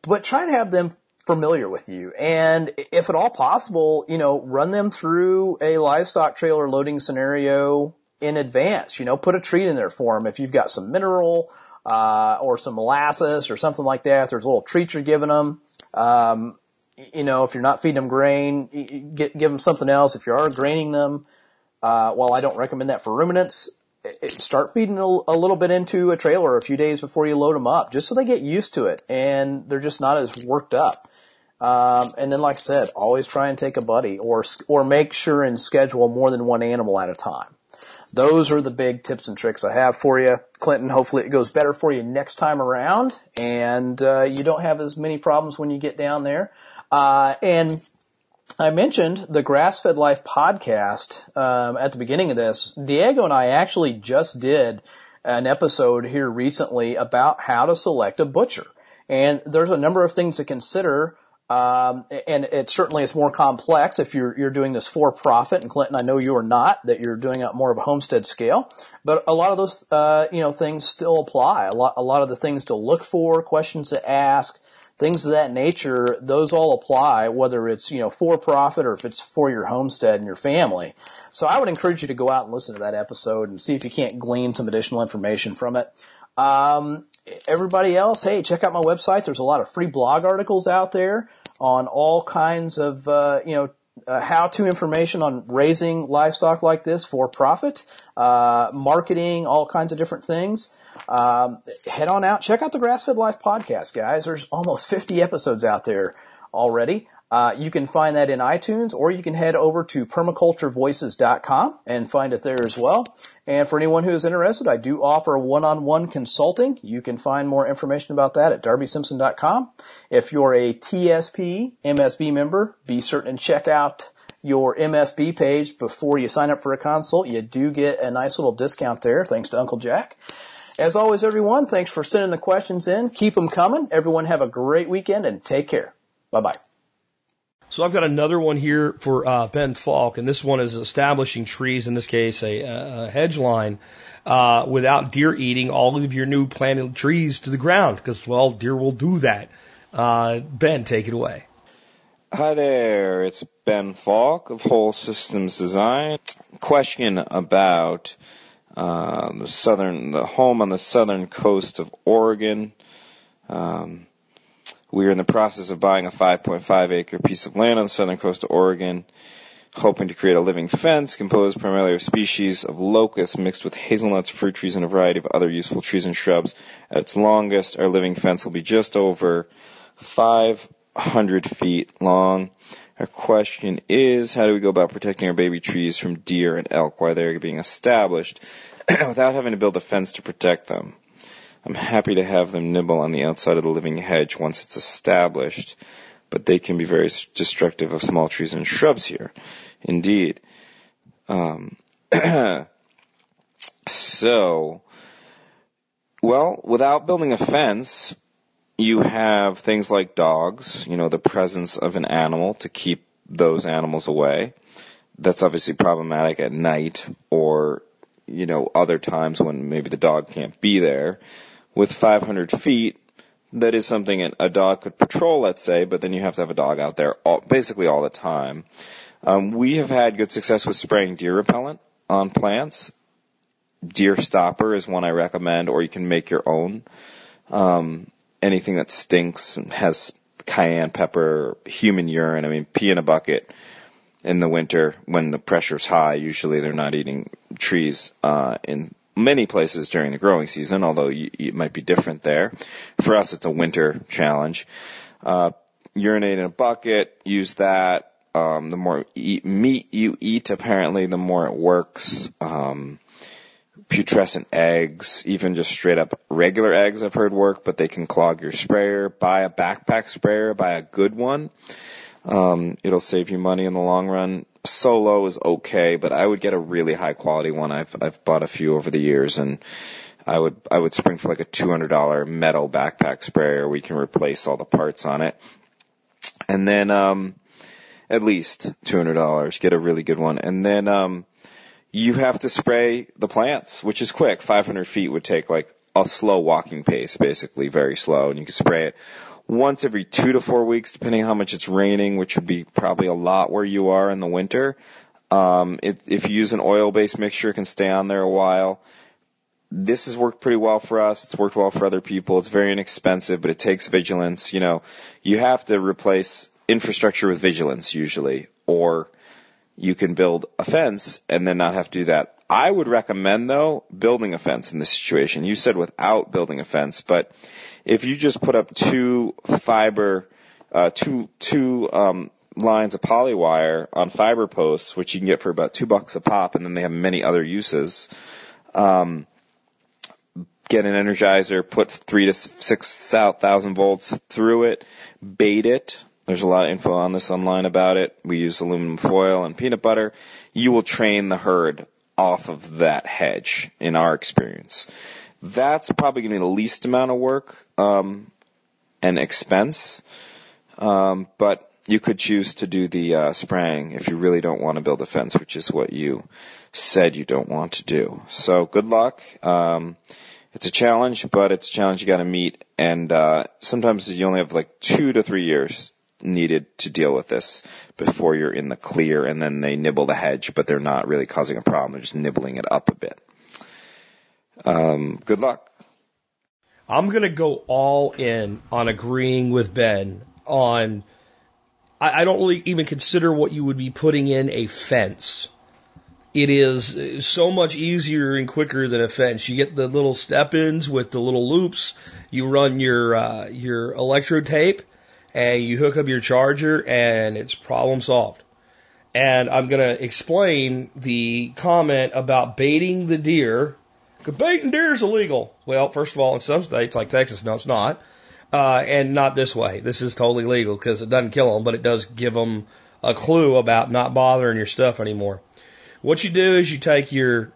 but try to have them familiar with you. And if at all possible, you know, run them through a livestock trailer loading scenario in advance. You know, put a treat in there for them. If you've got some mineral, uh, or some molasses or something like that. There's a little treat you're giving them. Um, you know, if you're not feeding them grain, get, give them something else. If you are graining them, uh, while I don't recommend that for ruminants, it, start feeding a, a little bit into a trailer a few days before you load them up, just so they get used to it and they're just not as worked up. Um, and then, like I said, always try and take a buddy or, or make sure and schedule more than one animal at a time. Those are the big tips and tricks I have for you, Clinton. Hopefully it goes better for you next time around and uh, you don't have as many problems when you get down there. Uh, and I mentioned the Grass-Fed Life podcast um, at the beginning of this. Diego and I actually just did an episode here recently about how to select a butcher. And there's a number of things to consider. Um, and it certainly is more complex if you're, you're doing this for profit. And Clinton, I know you are not, that you're doing it more of a homestead scale, but a lot of those, uh, you know, things still apply. A lot, a lot of the things to look for, questions to ask, things of that nature, those all apply, whether it's, you know, for profit or if it's for your homestead and your family. So I would encourage you to go out and listen to that episode and see if you can't glean some additional information from it. Um, everybody else, hey, check out my website. There's a lot of free blog articles out there on all kinds of, uh, you know, Uh, how-to information on raising livestock like this for profit, uh, marketing, all kinds of different things. Um, head on out. Check out the Grass-Fed Life podcast, guys. There's almost fifty episodes out there already. Uh, you can find that in iTunes, or you can head over to permaculture voices dot com and find it there as well. And for anyone who is interested, I do offer one-on-one consulting. You can find more information about that at darby simpson dot com. If you're a T S P, M S B member, be certain and check out your M S B page before you sign up for a consult. You do get a nice little discount there, thanks to Uncle Jack. As always, everyone, thanks for sending the questions in. Keep them coming. Everyone have a great weekend and take care. Bye-bye. So I've got another one here for uh, Ben Falk, and this one is establishing trees, in this case a, a hedge line, uh, without deer eating all of your new planted trees to the ground, because, well, deer will do that. Uh, Ben, take it away. Hi there. It's Ben Falk of Whole Systems Design. Question about uh, the southern, the home on the southern coast of Oregon. Um We are in the process of buying a five point five acre piece of land on the southern coast of Oregon, hoping to create a living fence composed primarily of species of locusts mixed with hazelnuts, fruit trees, and a variety of other useful trees and shrubs. At its longest, our living fence will be just over five hundred feet long. Our question is, how do we go about protecting our baby trees from deer and elk while they're being established without having to build a fence to protect them? I'm happy to have them nibble on the outside of the living hedge once it's established, but they can be very destructive of small trees and shrubs here. Indeed. Um, so, well, without building a fence, you have things like dogs, you know, the presence of an animal to keep those animals away. That's obviously problematic at night or, you know, other times when maybe the dog can't be there. With five hundred feet, that is something a dog could patrol, let's say, but then you have to have a dog out there all, basically all the time. Um, we have had good success with spraying deer repellent on plants. Deer stopper is one I recommend, or you can make your own. Um, anything that stinks and has cayenne pepper, human urine, I mean, pee in a bucket. In the winter, when the pressure's high, usually they're not eating trees uh, in many places during the growing season, although you, it might be different there. For us, it's a winter challenge. Uh, urinate in a bucket, use that. Um, the more eat, meat you eat, apparently, the more it works. Um, putrescent eggs, even just straight-up regular eggs I've heard work, but they can clog your sprayer. Buy a backpack sprayer. Buy a good one. Um, it'll save you money in the long run. Solo is okay, but I would get a really high quality one. I've, I've bought a few over the years, and I would, I would spring for like a two hundred dollars metal backpack sprayer. We can replace all the parts on it. And then, um, at least two hundred dollars, get a really good one. And then, um, you have to spray the plants, which is quick. five hundred feet would take like a slow walking pace, basically very slow, and you can spray it once every two to four weeks, depending on how much it's raining, which would be probably a lot where you are in the winter. Um, it, if you use an oil-based mixture, it can stay on there a while. This has worked pretty well for us. It's worked well for other people. It's very inexpensive, but it takes vigilance. You know, you have to replace infrastructure with vigilance usually, or you can build a fence and then not have to do that. I would recommend, though, building a fence in this situation. You said without building a fence, but if you just put up two fiber, uh, two, two, um, lines of poly wire on fiber posts, which you can get for about two bucks a pop, and then they have many other uses, um, get an energizer, put three to six thousand volts through it, bait it. There's a lot of info on this online about it. We use aluminum foil and peanut butter. You will train the herd off of that hedge, in our experience. That's probably going to be the least amount of work um, and expense, um, but you could choose to do the uh, spraying if you really don't want to build a fence, which is what you said you don't want to do. So good luck. Um, it's a challenge, but it's a challenge you got to meet, and uh, sometimes you only have like two to three years needed to deal with this before you're in the clear, and then they nibble the hedge, but they're not really causing a problem. They're just nibbling it up a bit. Um, good luck. I'm going to go all in on agreeing with Ben on, I, I don't really even consider what you would be putting in a fence. It is so much easier and quicker than a fence. You get the little step-ins with the little loops. You run your uh, your electrode tape, and you hook up your charger, and it's problem solved. And I'm going to explain the comment about baiting the deer. Baiting deer is illegal. Well, first of all, in some states like Texas, no, it's not. Uh, and not this way. This is totally legal because it doesn't kill them, but it does give them a clue about not bothering your stuff anymore. What you do is you take your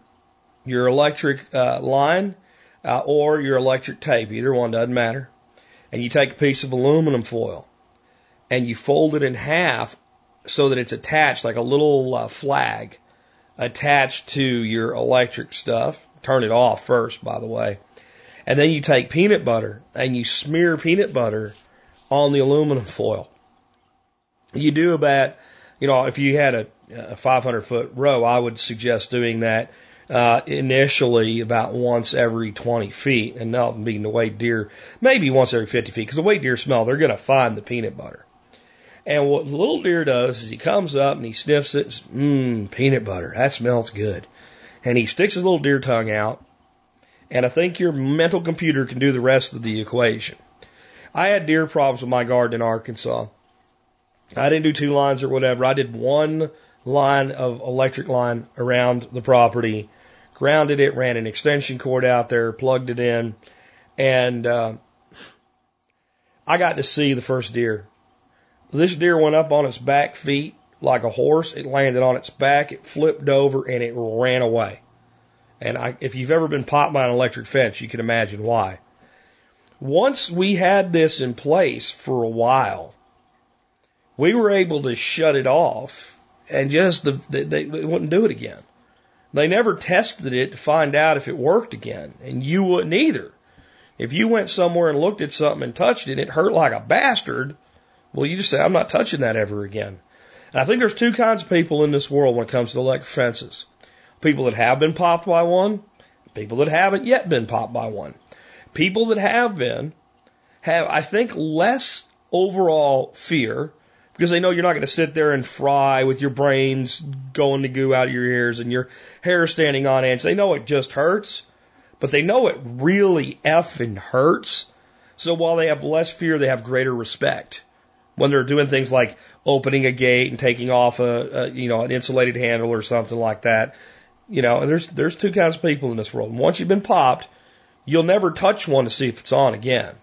your electric uh, line uh, or your electric tape, either one doesn't matter, and you take a piece of aluminum foil and you fold it in half so that it's attached like a little uh, flag attached to your electric stuff. Turn it off first, by the way. And then you take peanut butter and you smear peanut butter on the aluminum foil. You do about, you know, if you had a a five hundred foot row, I would suggest doing that uh, initially about once every twenty feet, and not being the way deer, maybe once every fifty feet, because the way deer smell, they're going to find the peanut butter. And what the little deer does is he comes up and he sniffs it, mmm, peanut butter, that smells good. And he sticks his little deer tongue out, and I think your mental computer can do the rest of the equation. I had deer problems with my garden in Arkansas. I didn't do two lines or whatever. I did one line of electric line around the property, grounded it, ran an extension cord out there, plugged it in, and uh, I got to see the first deer. This deer went up on its back feet like a horse. It landed on its back, it flipped over, and it ran away. And I, if you've ever been popped by an electric fence, you can imagine why. Once we had this in place for a while, we were able to shut it off. And just, the, they, they wouldn't do it again. They never tested it to find out if it worked again. And you wouldn't either. If you went somewhere and looked at something and touched it, it hurt like a bastard. Well, you just say, I'm not touching that ever again. And I think there's two kinds of people in this world when it comes to electric fences. People that have been popped by one. People that haven't yet been popped by one. People that have been have, I think, less overall fear, because they know you're not going to sit there and fry with your brains going to goo out of your ears and your hair standing on edge. They know it just hurts, but they know it really effing hurts. So while they have less fear, they have greater respect when they're doing things like opening a gate and taking off a, a you know, an insulated handle or something like that. You know, and there's there's two kinds of people in this world. And once you've been popped, you'll never touch one to see if it's on again.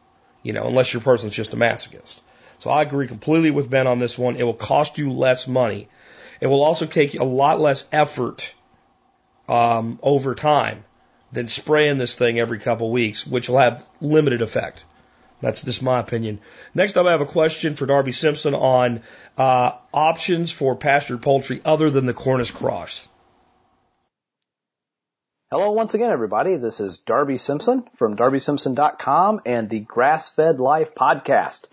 You know, unless your person's just a masochist. So I agree completely with Ben on this one. It will cost you less money. It will also take you a lot less effort um, over time than spraying this thing every couple weeks, which will have limited effect. That's just my opinion. Next up, I have a question for Darby Simpson on uh, options for pastured poultry other than the Cornish Cross. Hello once again, everybody. This is Darby Simpson from darby simpson dot com and the Grass-Fed Life Podcast.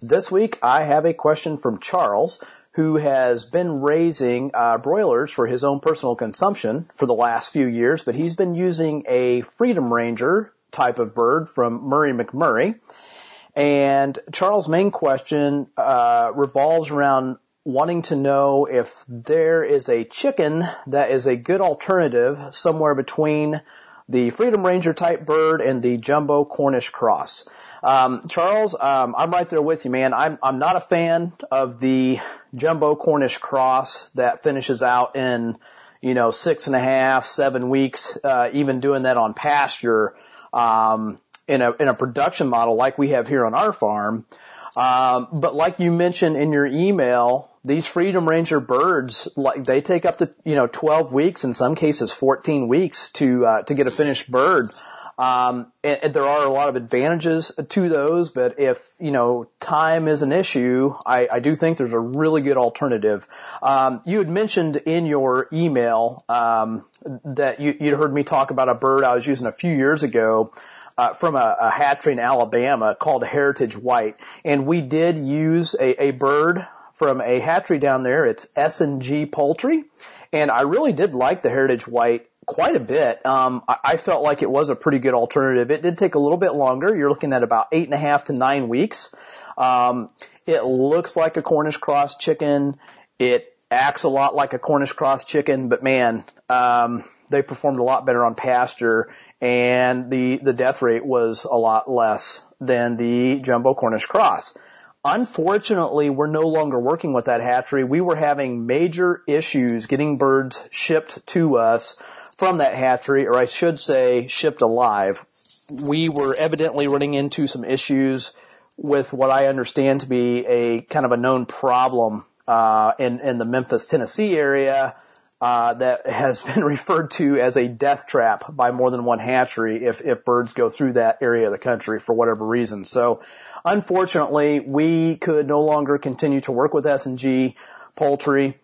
This week, I have a question from Charles, who has been raising uh, broilers for his own personal consumption for the last few years, but he's been using a Freedom Ranger type of bird from Murray McMurray. And Charles' main question uh, revolves around wanting to know if there is a chicken that is a good alternative somewhere between the Freedom Ranger type bird and the Jumbo Cornish Cross. Um, Charles, um, I'm right there with you, man. I'm I'm not a fan of the Jumbo Cornish Cross that finishes out in, you know, six and a half, seven weeks. Uh, even doing that on pasture um, in a in a production model like we have here on our farm. Um, but like you mentioned in your email, these Freedom Ranger birds, like they take up to, you know, twelve weeks, in some cases fourteen weeks to, uh, to get a finished bird. Um, and, and there are a lot of advantages to those, but if, you know, time is an issue, I, I do think there's a really good alternative. Um, you had mentioned in your email, um, that you, you'd heard me talk about a bird I was using a few years ago. Uh, from a, a hatchery in Alabama called Heritage White. And we did use a, a bird from a hatchery down there. It's S and G poultry. And I really did like the Heritage White quite a bit. Um, I, I felt like it was a pretty good alternative. It did take a little bit longer. You're looking at about eight and a half to nine weeks. Um, it looks like a Cornish cross chicken. It acts a lot like a Cornish cross chicken, but man, um, they performed a lot better on pasture, and the, the death rate was a lot less than the jumbo Cornish cross. Unfortunately, we're no longer working with that hatchery. We were having major issues getting birds shipped to us from that hatchery, or I should say shipped alive. We were evidently running into some issues with what I understand to be a kind of a known problem uh in, in the Memphis, Tennessee area uh that has been referred to as a death trap by more than one hatchery if if birds go through that area of the country for whatever reason. So unfortunately, we could no longer continue to work with S and G poultry,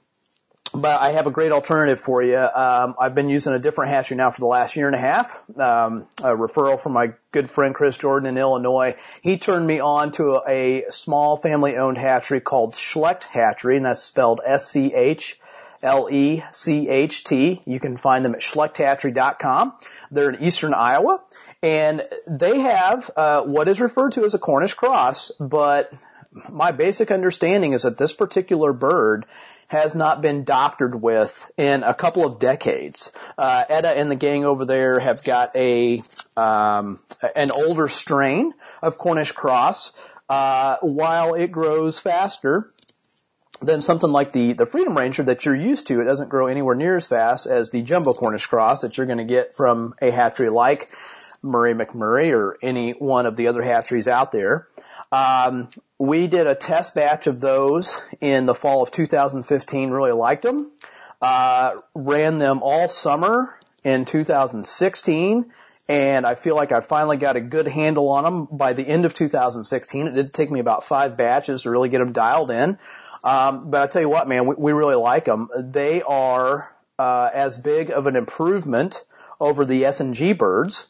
but I have a great alternative for you. Um, I've been using a different hatchery now for the last year and a half, um, a referral from my good friend Chris Jordan in Illinois. He turned me on to a, a small family-owned hatchery called Schlecht Hatchery, and that's spelled S C H L E C H T. You can find them at schlecht hatchery dot com. They're in eastern Iowa, and they have uh, what is referred to as a Cornish cross, but my basic understanding is that this particular bird has not been doctored with in a couple of decades. Uh, Edda and the gang over there have got a um, an older strain of Cornish cross. Uh, while it grows faster than something like the, the Freedom Ranger that you're used to, it doesn't grow anywhere near as fast as the jumbo Cornish cross that you're going to get from a hatchery like Murray McMurray or any one of the other hatcheries out there. Um, we did a test batch of those in the fall of two thousand fifteen, really liked them, uh, ran them all summer in two thousand sixteen, and I feel like I finally got a good handle on them by the end of two thousand sixteen. It did take me about five batches to really get them dialed in, um, but I tell you what, man, we, we really like them. They are uh, as big of an improvement over the S and G birds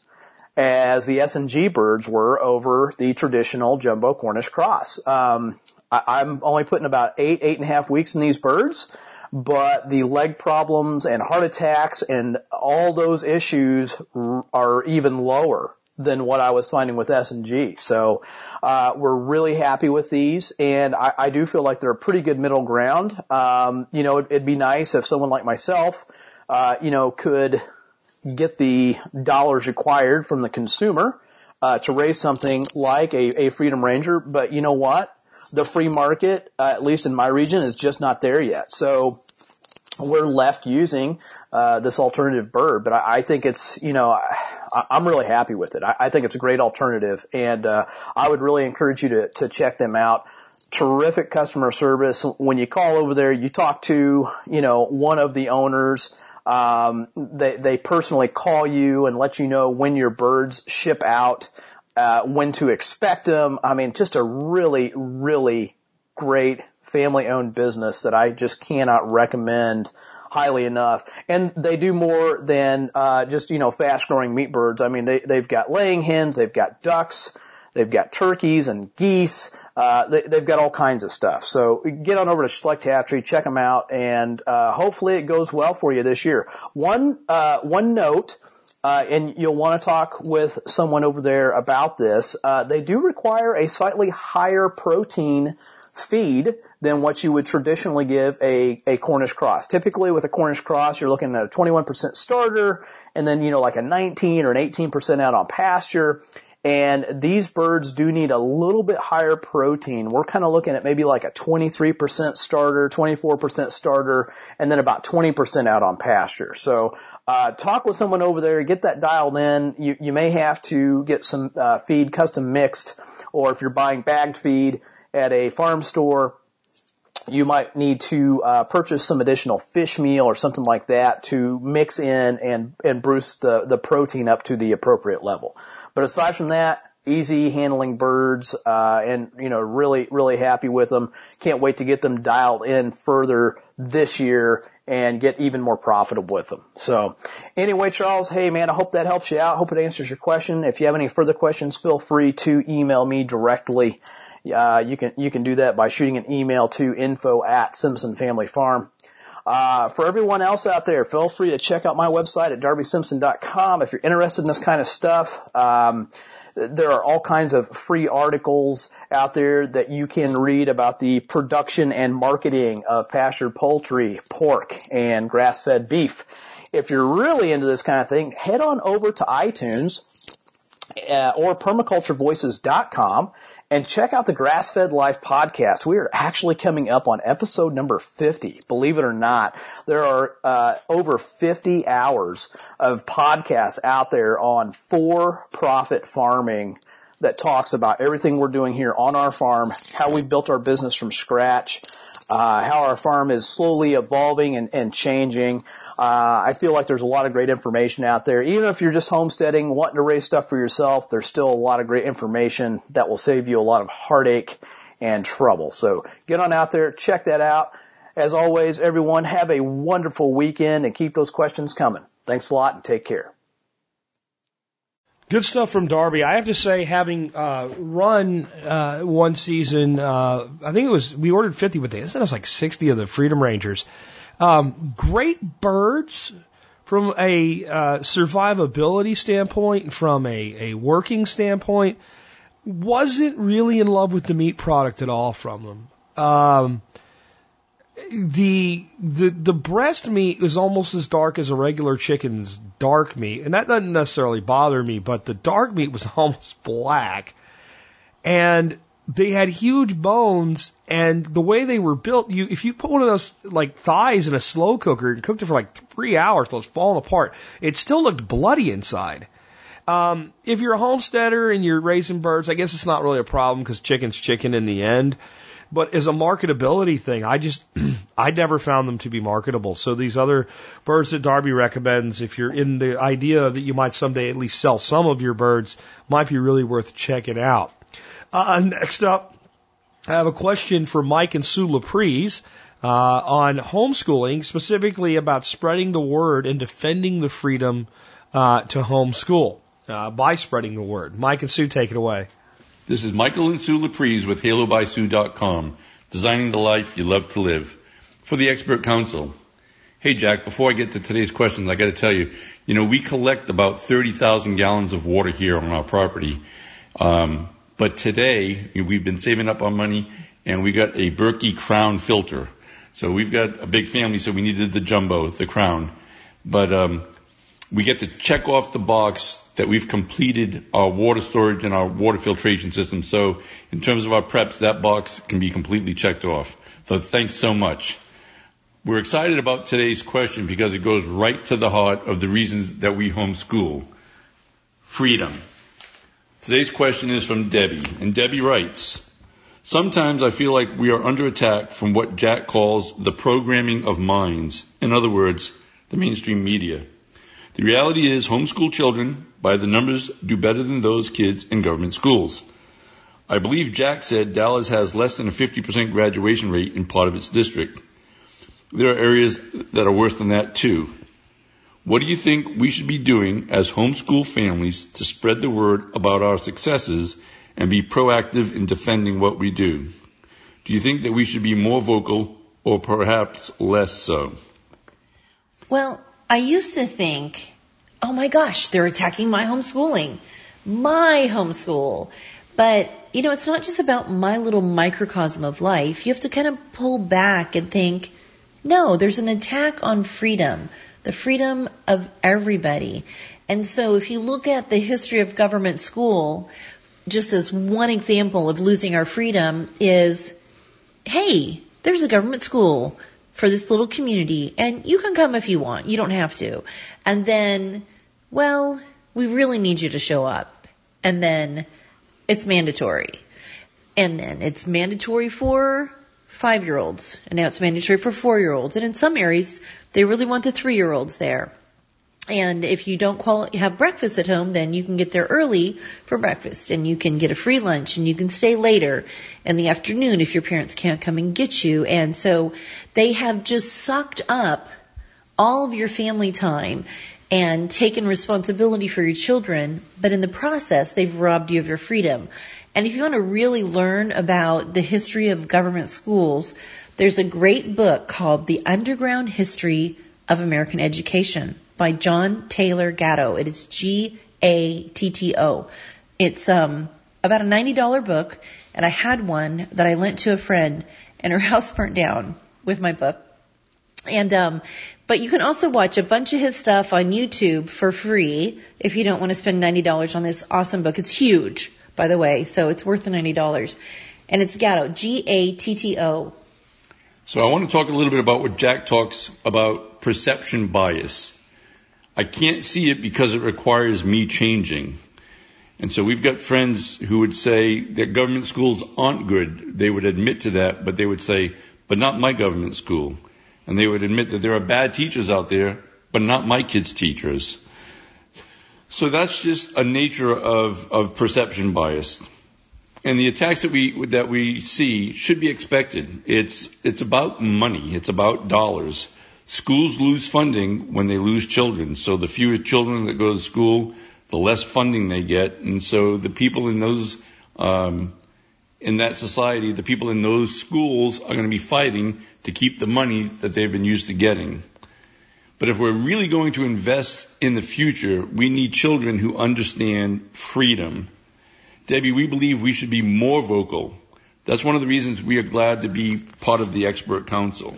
as the S and G birds were over the traditional jumbo Cornish cross. Um, I, I'm only putting about eight, eight and a half weeks in these birds, but the leg problems and heart attacks and all those issues are even lower than what I was finding with S and G. So uh we're really happy with these, and I, I do feel like they're a pretty good middle ground. Um, you know, it, it'd be nice if someone like myself, uh, you know, could get the dollars required from the consumer uh to raise something like a, a Freedom Ranger, but you know what? The free market, uh, at least in my region, is just not there yet. So we're left using uh this alternative bird, but I, I think it's, you know, I, I'm really happy with it. I, I think it's a great alternative, and uh I would really encourage you to to check them out. Terrific customer service. When you call over there, you talk to, you know, one of the owners. Um, they, they personally call you and let you know when your birds ship out, uh, when to expect them. I mean, just a really, really great family-owned business that I just cannot recommend highly enough. And they do more than, uh, just, you know, fast-growing meat birds. I mean, they, they've got laying hens, they've got ducks, they've got turkeys and geese. Uh, they, they've got all kinds of stuff. So get on over to Schlecht Hatchery, check them out, and uh, hopefully it goes well for you this year. One uh, one note, uh, and you'll want to talk with someone over there about this. Uh, they do require a slightly higher protein feed than what you would traditionally give a, a Cornish cross. Typically with a Cornish cross, you're looking at a twenty-one percent starter, and then you know like a nineteen or an eighteen percent out on pasture. And these birds do need a little bit higher protein. We're kind of looking at maybe like a twenty-three percent starter, twenty-four percent starter, and then about twenty percent out on pasture. So uh talk with someone over there. Get that dialed in. You, you may have to get some uh feed custom mixed, or if you're buying bagged feed at a farm store, you might need to uh purchase some additional fish meal or something like that to mix in and and boost the the protein up to the appropriate level. But aside from that, easy handling birds, uh and you know, really really happy with them. Can't wait to get them dialed in further this year and get even more profitable with them. So anyway, Charles, hey man, I hope that helps you out. Hope it answers your question. If you have any further questions, feel free to email me directly. Uh, you can, you can do that by shooting an email to info at Simpson Family Farm. Uh, for everyone else out there, feel free to check out my website at darby simpson dot com if you're interested in this kind of stuff. Um, there are all kinds of free articles out there that you can read about the production and marketing of pastured poultry, pork, and grass-fed beef. If you're really into this kind of thing, head on over to iTunes uh, or permaculture voices dot com and check out the Grass-Fed Life Podcast. We are actually coming up on episode number fifty. Believe it or not, there are uh, over fifty hours of podcasts out there on for-profit farming that talks about everything we're doing here on our farm, how we built our business from scratch, uh, how our farm is slowly evolving and, and changing. Uh, I feel like there's a lot of great information out there. Even if you're just homesteading, wanting to raise stuff for yourself, there's still a lot of great information that will save you a lot of heartache and trouble. So get on out there, check that out. As always, everyone, have a wonderful weekend and keep those questions coming. Thanks a lot and take care. Good stuff from Darby. I have to say, having uh, run uh, one season, uh, I think it was, we ordered fifty, but they sent us like sixty of the Freedom Rangers. Um, great birds from a uh, survivability standpoint and from a, a working standpoint. Wasn't really in love with the meat product at all from them. Um, The, the, the breast meat is almost as dark as a regular chicken's dark meat. And that doesn't necessarily bother me, but the dark meat was almost black. And they had huge bones, and the way they were built, you, if you put one of those, like, thighs in a slow cooker and cooked it for like three hours till it's falling apart, it still looked bloody inside. Um, if you're a homesteader and you're raising birds, I guess it's not really a problem because chicken's chicken in the end. But as a marketability thing, I just, I never found them to be marketable. So these other birds that Darby recommends, if you're in the idea that you might someday at least sell some of your birds, might be really worth checking out. Uh, next up, I have a question for Mike and Sue Laprise uh, on homeschooling, specifically about spreading the word and defending the freedom uh, to homeschool uh, by spreading the word. Mike and Sue, take it away. This is Michael and Sue Laprise with halo by sue dot com, designing the life you love to live, for the expert council. Hey, Jack, before I get to today's questions, I got to tell you, you know, we collect about thirty thousand gallons of water here on our property. Um, but today, we've been saving up our money, and we got a Berkey Crown filter. So we've got a big family, so we needed the jumbo, the Crown. But um, we get to check off the box that we've completed our water storage and our water filtration system. So in terms of our preps, that box can be completely checked off. So thanks so much. We're excited about today's question because it goes right to the heart of the reasons that we homeschool. Freedom. Today's question is from Debbie, and Debbie writes, sometimes I feel like we are under attack from what Jack calls the programming of minds. In other words, the mainstream media. The reality is homeschool children, by the numbers, do better than those kids in government schools. I believe Jack said Dallas has less than a fifty percent graduation rate in part of its district. There are areas that are worse than that, too. What do you think we should be doing as homeschool families to spread the word about our successes and be proactive in defending what we do? Do you think that we should be more vocal or perhaps less so? Well, I used to think, oh my gosh, they're attacking my homeschooling, my homeschool. But, you know, it's not just about my little microcosm of life. You have to kind of pull back and think, no, there's an attack on freedom, the freedom of everybody. And so if you look at the history of government school, just as one example of losing our freedom is, hey, there's a government school for this little community, and you can come if you want. You don't have to. And then, well, we really need you to show up. And then it's mandatory. And then it's mandatory for five-year-olds. And now it's mandatory for four-year-olds. And in some areas, they really want the three-year-olds there. And if you don't quali- have breakfast at home, then you can get there early for breakfast, and you can get a free lunch, and you can stay later in the afternoon if your parents can't come and get you. And so they have just sucked up all of your family time and taken responsibility for your children, but in the process, they've robbed you of your freedom. And if you want to really learn about the history of government schools, there's a great book called The Underground History of American Education by John Taylor Gatto. It is G A T T O. It's um, about a ninety dollar book, and I had one that I lent to a friend, and her house burnt down with my book. And um, but you can also watch a bunch of his stuff on YouTube for free if you don't want to spend ninety dollars on this awesome book. It's huge, by the way, so it's worth the ninety dollars. And it's Gatto, G A T T O. So I want to talk a little bit about what Jack talks about, perception bias. I can't see it because it requires me changing. And so we've got friends who would say that government schools aren't good. They would admit to that, but they would say, but not my government school. And they would admit that there are bad teachers out there, but not my kids' teachers. So that's just a nature of, of perception bias. And the attacks that we that we see should be expected. It's it's about money. It's about dollars. Schools lose funding when they lose children. So the fewer children that go to school, the less funding they get. And so the people in those um, in that society, the people in those schools are going to be fighting to keep the money that they've been used to getting. But if we're really going to invest in the future, we need children who understand freedom. Debbie, we believe we should be more vocal. That's one of the reasons we are glad to be part of the expert council.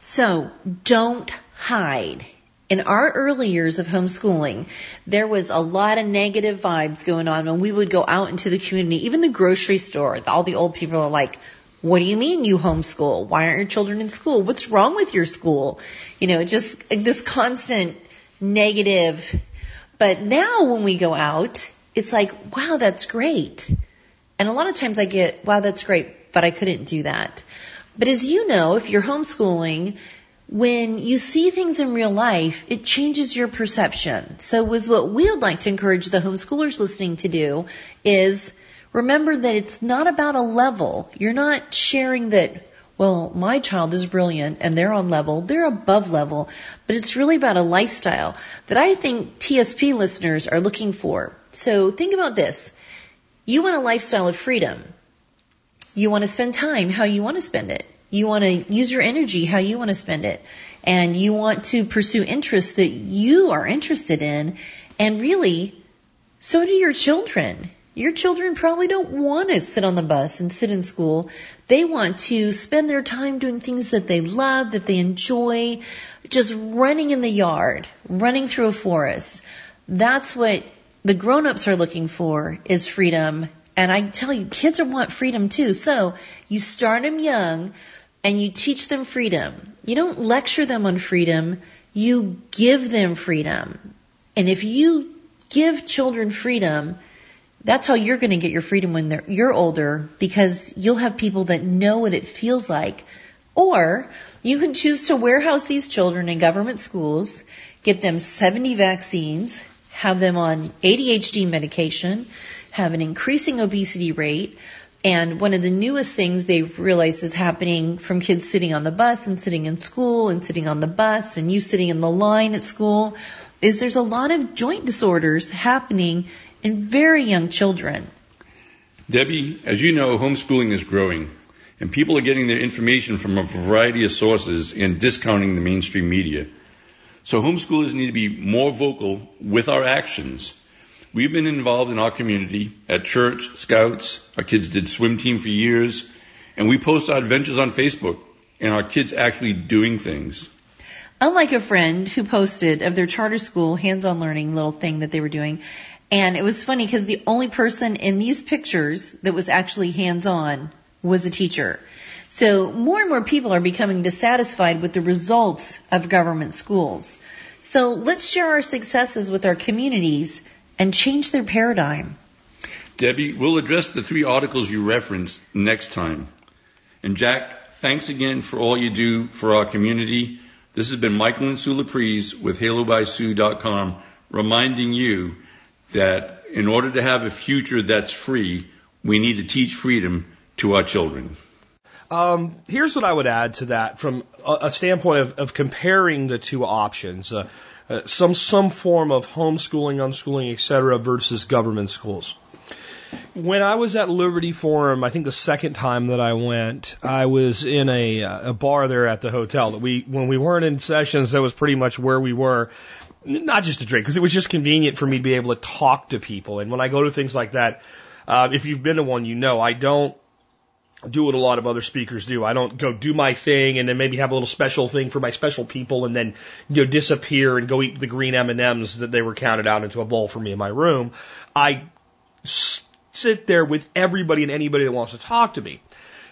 So don't hide. In our early years of homeschooling, there was a lot of negative vibes going on when we would go out into the community, even the grocery store. All the old people are like, what do you mean you homeschool? Why aren't your children in school? What's wrong with your school? You know, just this constant negative. But now when we go out, it's like, wow, that's great. And a lot of times I get, wow, that's great, but I couldn't do that. But as you know, if you're homeschooling, when you see things in real life, it changes your perception. So was what we would like to encourage the homeschoolers listening to do is remember that it's not about a level. You're not sharing that, well, my child is brilliant and they're on level. They're above level. But it's really about a lifestyle that I think T S P listeners are looking for. So think about this. You want a lifestyle of freedom. You want to spend time how you want to spend it. You want to use your energy how you want to spend it. And you want to pursue interests that you are interested in. And really, so do your children. Your children probably don't want to sit on the bus and sit in school. They want to spend their time doing things that they love, that they enjoy, just running in the yard, running through a forest. That's what the grown-ups are looking for, is freedom. And I tell you, kids want freedom too. So you start them young and you teach them freedom. You don't lecture them on freedom. You give them freedom. And if you give children freedom, that's how you're going to get your freedom when they're, you're older, because you'll have people that know what it feels like. Or you can choose to warehouse these children in government schools, get them seventy vaccines, have them on A D H D medication, have an increasing obesity rate. And one of the newest things they've realized is happening from kids sitting on the bus and sitting in school and sitting on the bus and you sitting in the line at school is there's a lot of joint disorders happening in very young children. Debbie, as you know, homeschooling is growing and people are getting their information from a variety of sources and discounting the mainstream media. So homeschoolers need to be more vocal with our actions. We've been involved in our community, at church, scouts, our kids did swim team for years, and we post our adventures on Facebook, and our kids actually doing things. Unlike a friend who posted of their charter school hands-on learning little thing that they were doing, and it was funny because the only person in these pictures that was actually hands-on was a teacher. So more and more people are becoming dissatisfied with the results of government schools. So let's share our successes with our communities and change their paradigm. Debbie, we'll address the three articles you referenced next time. And Jack, thanks again for all you do for our community. This has been Michael and Sue Laprise with Halo By Sue dot com reminding you that in order to have a future that's free, we need to teach freedom to our children. Um, here's what I would add to that from a, a standpoint of, of comparing the two options. Uh, uh, some some form of homeschooling, unschooling, et cetera, versus government schools. When I was at Liberty Forum, I think the second time that I went, I was in a, a bar there at the hotel. That we, when we weren't in sessions, that was pretty much where we were, not just to drink, because it was just convenient for me to be able to talk to people. And when I go to things like that, uh, if you've been to one, you know I don't do what a lot of other speakers do. I don't go do my thing and then maybe have a little special thing for my special people and then, you know, disappear and go eat the green M and M's that they were counted out into a bowl for me in my room. I st- sit there with everybody and anybody that wants to talk to me.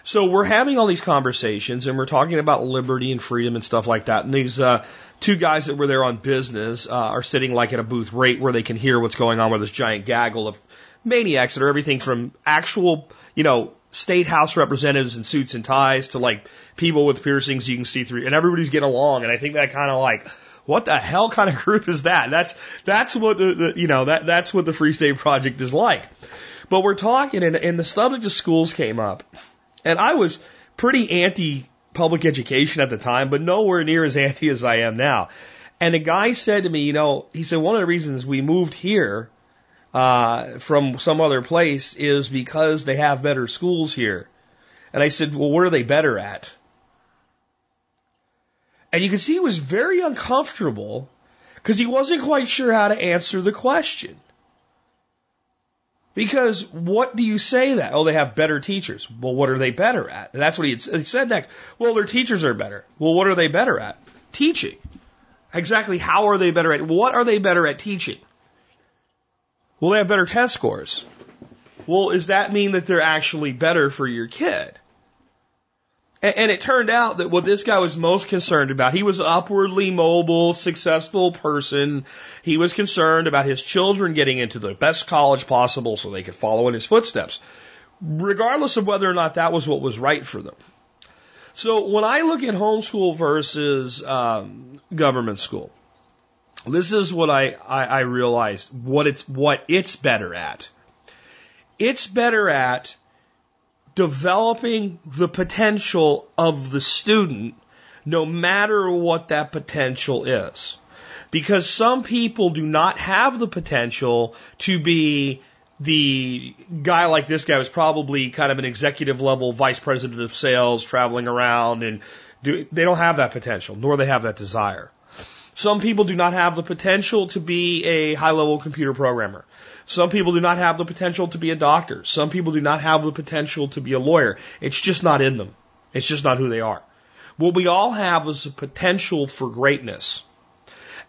So we're having all these conversations, and we're talking about liberty and freedom and stuff like that. And these uh, two guys that were there on business uh, are sitting like at a booth right where they can hear what's going on with this giant gaggle of maniacs that are everything from actual, you know, state house representatives in suits and ties to like people with piercings you can see through. And everybody's getting along. And I think that kind of like, what the hell kind of group is that? That's that's what the, the you know that that's what the Free State Project is like. But we're talking, and, and the subject of schools came up. And I was pretty anti-public education at the time, but nowhere near as anti as I am now. And a guy said to me, you know, he said, one of the reasons we moved here uh, from some other place is because they have better schools here. And I said, well, what are they better at? And you could see he was very uncomfortable because he wasn't quite sure how to answer the question. Because what do you say that? Oh, they have better teachers. Well, what are they better at? And that's what he had said next. Well, their teachers are better. Well, what are they better at? Teaching. Exactly how are they better at? What are they better at teaching? Well, they have better test scores. Well, does that mean that they're actually better for your kid? And, and it turned out that what this guy was most concerned about, he was an upwardly mobile, successful person. He was concerned about his children getting into the best college possible so they could follow in his footsteps, regardless of whether or not that was what was right for them. So when I look at homeschool versus um, government school, this is what I, I, I realized, what it's, what it's better at. It's better at developing the potential of the student, no matter what that potential is. Because some people do not have the potential to be the guy like this guy was probably kind of an executive level vice president of sales traveling around, and do, they don't have that potential, nor they have that desire. Some people do not have the potential to be a high level computer programmer. Some people do not have the potential to be a doctor. Some people do not have the potential to be a lawyer. It's just not in them. It's just not who they are. What we all have is a potential for greatness.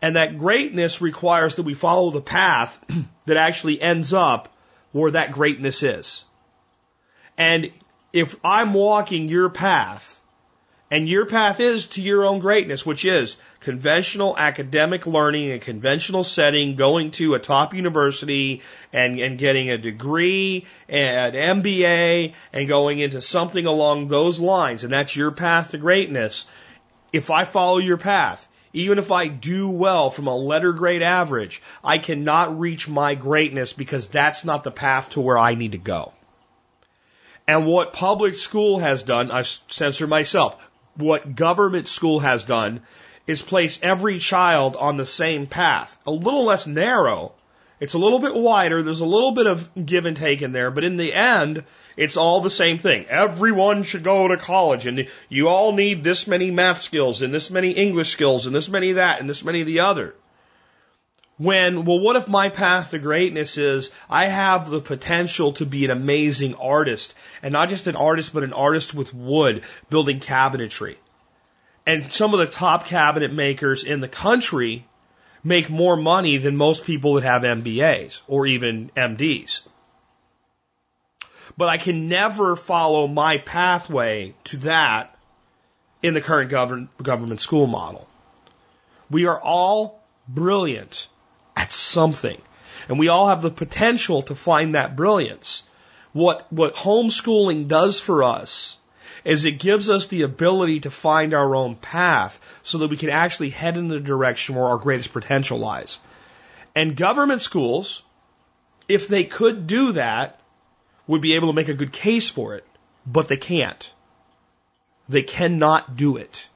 And that greatness requires that we follow the path that actually ends up where that greatness is. And if I'm walking your path, and your path is to your own greatness, which is conventional academic learning, a conventional setting, going to a top university and, and getting a degree, an M B A, and going into something along those lines, and that's your path to greatness. If I follow your path, even if I do well from a letter grade average, I cannot reach my greatness because that's not the path to where I need to go. And what public school has done, I censor myself, what government school has done is place every child on the same path. A little less narrow. It's a little bit wider. There's a little bit of give and take in there. But in the end, it's all the same thing. Everyone should go to college. And you all need this many math skills and this many English skills and this many that and this many the other. When, well, what if my path to greatness is I have the potential to be an amazing artist, and not just an artist, but an artist with wood, building cabinetry. And some of the top cabinet makers in the country make more money than most people that have M B As or even M Ds. But I can never follow my pathway to that in the current govern- government school model. We are all brilliant at something, and we all have the potential to find that brilliance. What, what homeschooling does for us is it gives us the ability to find our own path so that we can actually head in the direction where our greatest potential lies. And government schools, if they could do that, would be able to make a good case for it, but they can't. They cannot do it.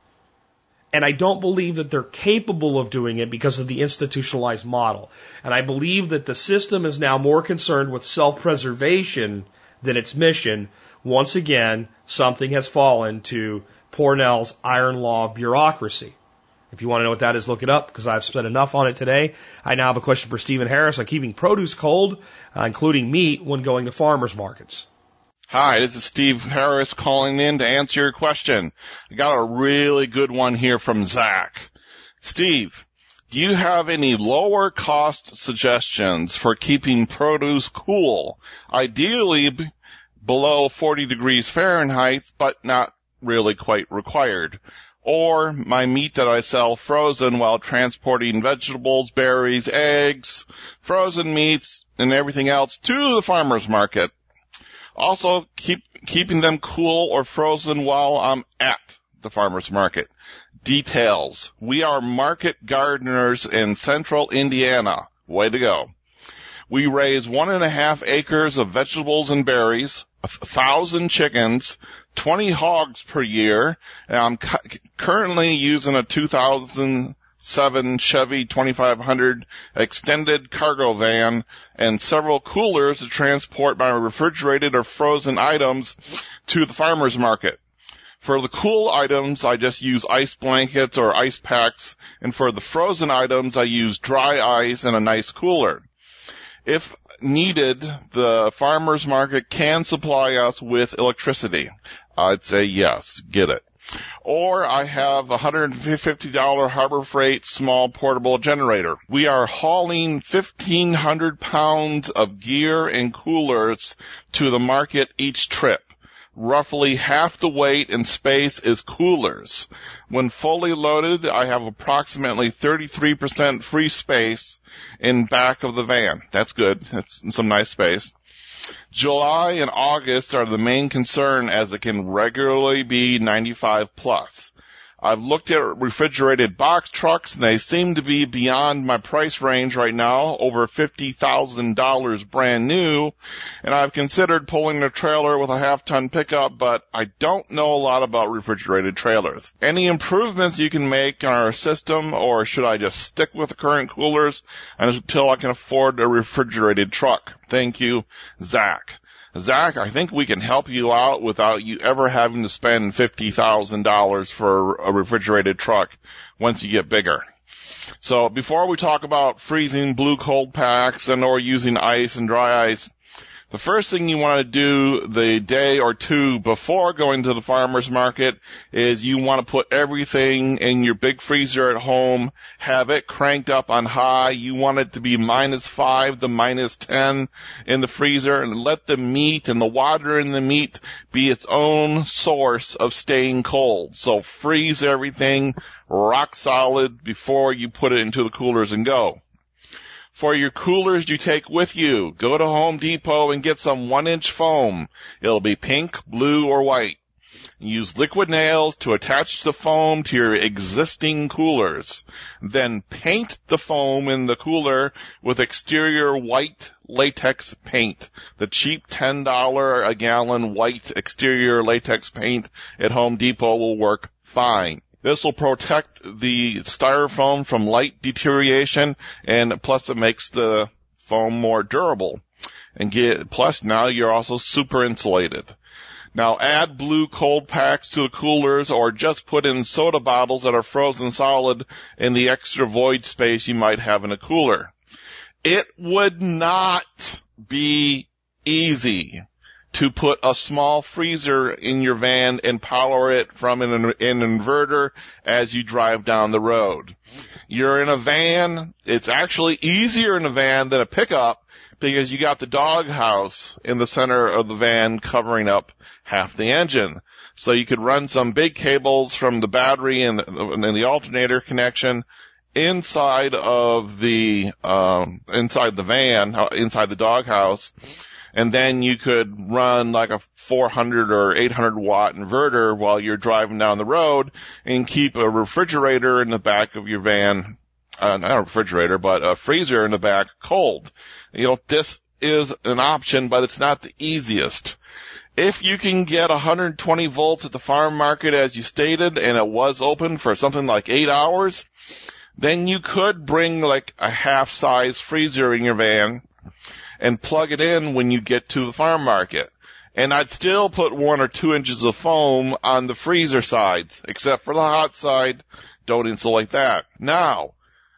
And I don't believe that they're capable of doing it because of the institutionalized model. And I believe that the system is now more concerned with self-preservation than its mission. Once again, something has fallen to Pornell's iron law of bureaucracy. If you want to know what that is, look it up, because I've spent enough on it today. I now have a question for Stephen Harris on keeping produce cold, uh, including meat, when going to farmers markets. Hi, this is Steve Harris calling in to answer your question. I got a really good one here from Zach. Steve, do you have any lower cost suggestions for keeping produce cool? Ideally b- below forty degrees Fahrenheit, but not really quite required. Or my meat that I sell frozen while transporting vegetables, berries, eggs, frozen meats, and everything else to the farmer's market. Also, keep keeping them cool or frozen while I'm at the farmer's market. Details. We are market gardeners in central Indiana. Way to go. We raise one and a half acres of vegetables and berries, a thousand chickens, twenty hogs per year, and I'm cu- currently using a two thousand seven Chevy twenty-five hundred extended cargo van and several coolers to transport my refrigerated or frozen items to the farmer's market. For the cool items, I just use ice blankets or ice packs, and for the frozen items, I use dry ice and a nice cooler. If needed, the farmer's market can supply us with electricity. I'd say yes, get it. Or I have a one hundred fifty dollars Harbor Freight small portable generator. We are hauling fifteen hundred pounds of gear and coolers to the market each trip. Roughly half the weight and space is coolers. When fully loaded, I have approximately thirty-three percent free space in back of the van. That's good. That's some nice space. July and August are the main concern, as it can regularly be ninety-five plus. I've looked at refrigerated box trucks, and they seem to be beyond my price range right now, over fifty thousand dollars brand new, and I've considered pulling a trailer with a half-ton pickup, but I don't know a lot about refrigerated trailers. Any improvements you can make in our system, or should I just stick with the current coolers until I can afford a refrigerated truck? Thank you, Zach. Zach, I think we can help you out without you ever having to spend fifty thousand dollars for a refrigerated truck once you get bigger. So before we talk about freezing blue cold packs and or using ice and dry ice, the first thing you want to do the day or two before going to the farmer's market is you want to put everything in your big freezer at home, have it cranked up on high. You want it to be minus five to minus ten in the freezer, and let the meat and the water in the meat be its own source of staying cold. So freeze everything rock solid before you put it into the coolers and go. For your coolers you take with you, go to Home Depot and get some one-inch foam. It'll be pink, blue, or white. Use liquid nails to attach the foam to your existing coolers. Then paint the foam in the cooler with exterior white latex paint. The cheap ten dollars a gallon white exterior latex paint at Home Depot will work fine. This will protect the styrofoam from light deterioration, and plus it makes the foam more durable. And get, plus now you're also super insulated. Now add blue cold packs to the coolers, or just put in soda bottles that are frozen solid in the extra void space you might have in a cooler. It would not be easy to put a small freezer in your van and power it from an, an inverter as you drive down the road. You're in a van. It's actually easier in a van than a pickup because you got the doghouse in the center of the van covering up half the engine. So you could run some big cables from the battery and, and the alternator connection inside of the, um, inside the van, inside the doghouse. And then you could run like a four hundred or eight hundred watt inverter while you're driving down the road and keep a refrigerator in the back of your van, uh, not a refrigerator, but a freezer in the back cold. You know, this is an option, but it's not the easiest. If you can get one hundred twenty volts at the farm market, as you stated, and it was open for something like eight hours, then you could bring like a half-size freezer in your van and plug it in when you get to the farm market. And I'd still put one or two inches of foam on the freezer sides, except for the hot side. Don't insulate that. Now,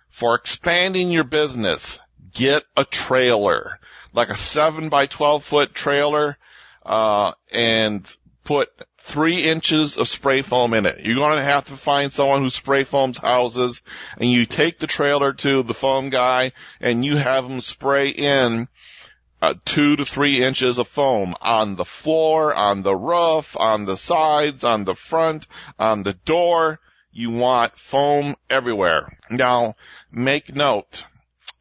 for expanding your business, get a trailer, like a seven by twelve foot trailer, uh, and put three inches of spray foam in it. You're going to have to find someone who spray foams houses, and you take the trailer to the foam guy, and you have him spray in uh, two to three inches of foam on the floor, on the roof, on the sides, on the front, on the door. You want foam everywhere. Now, make note,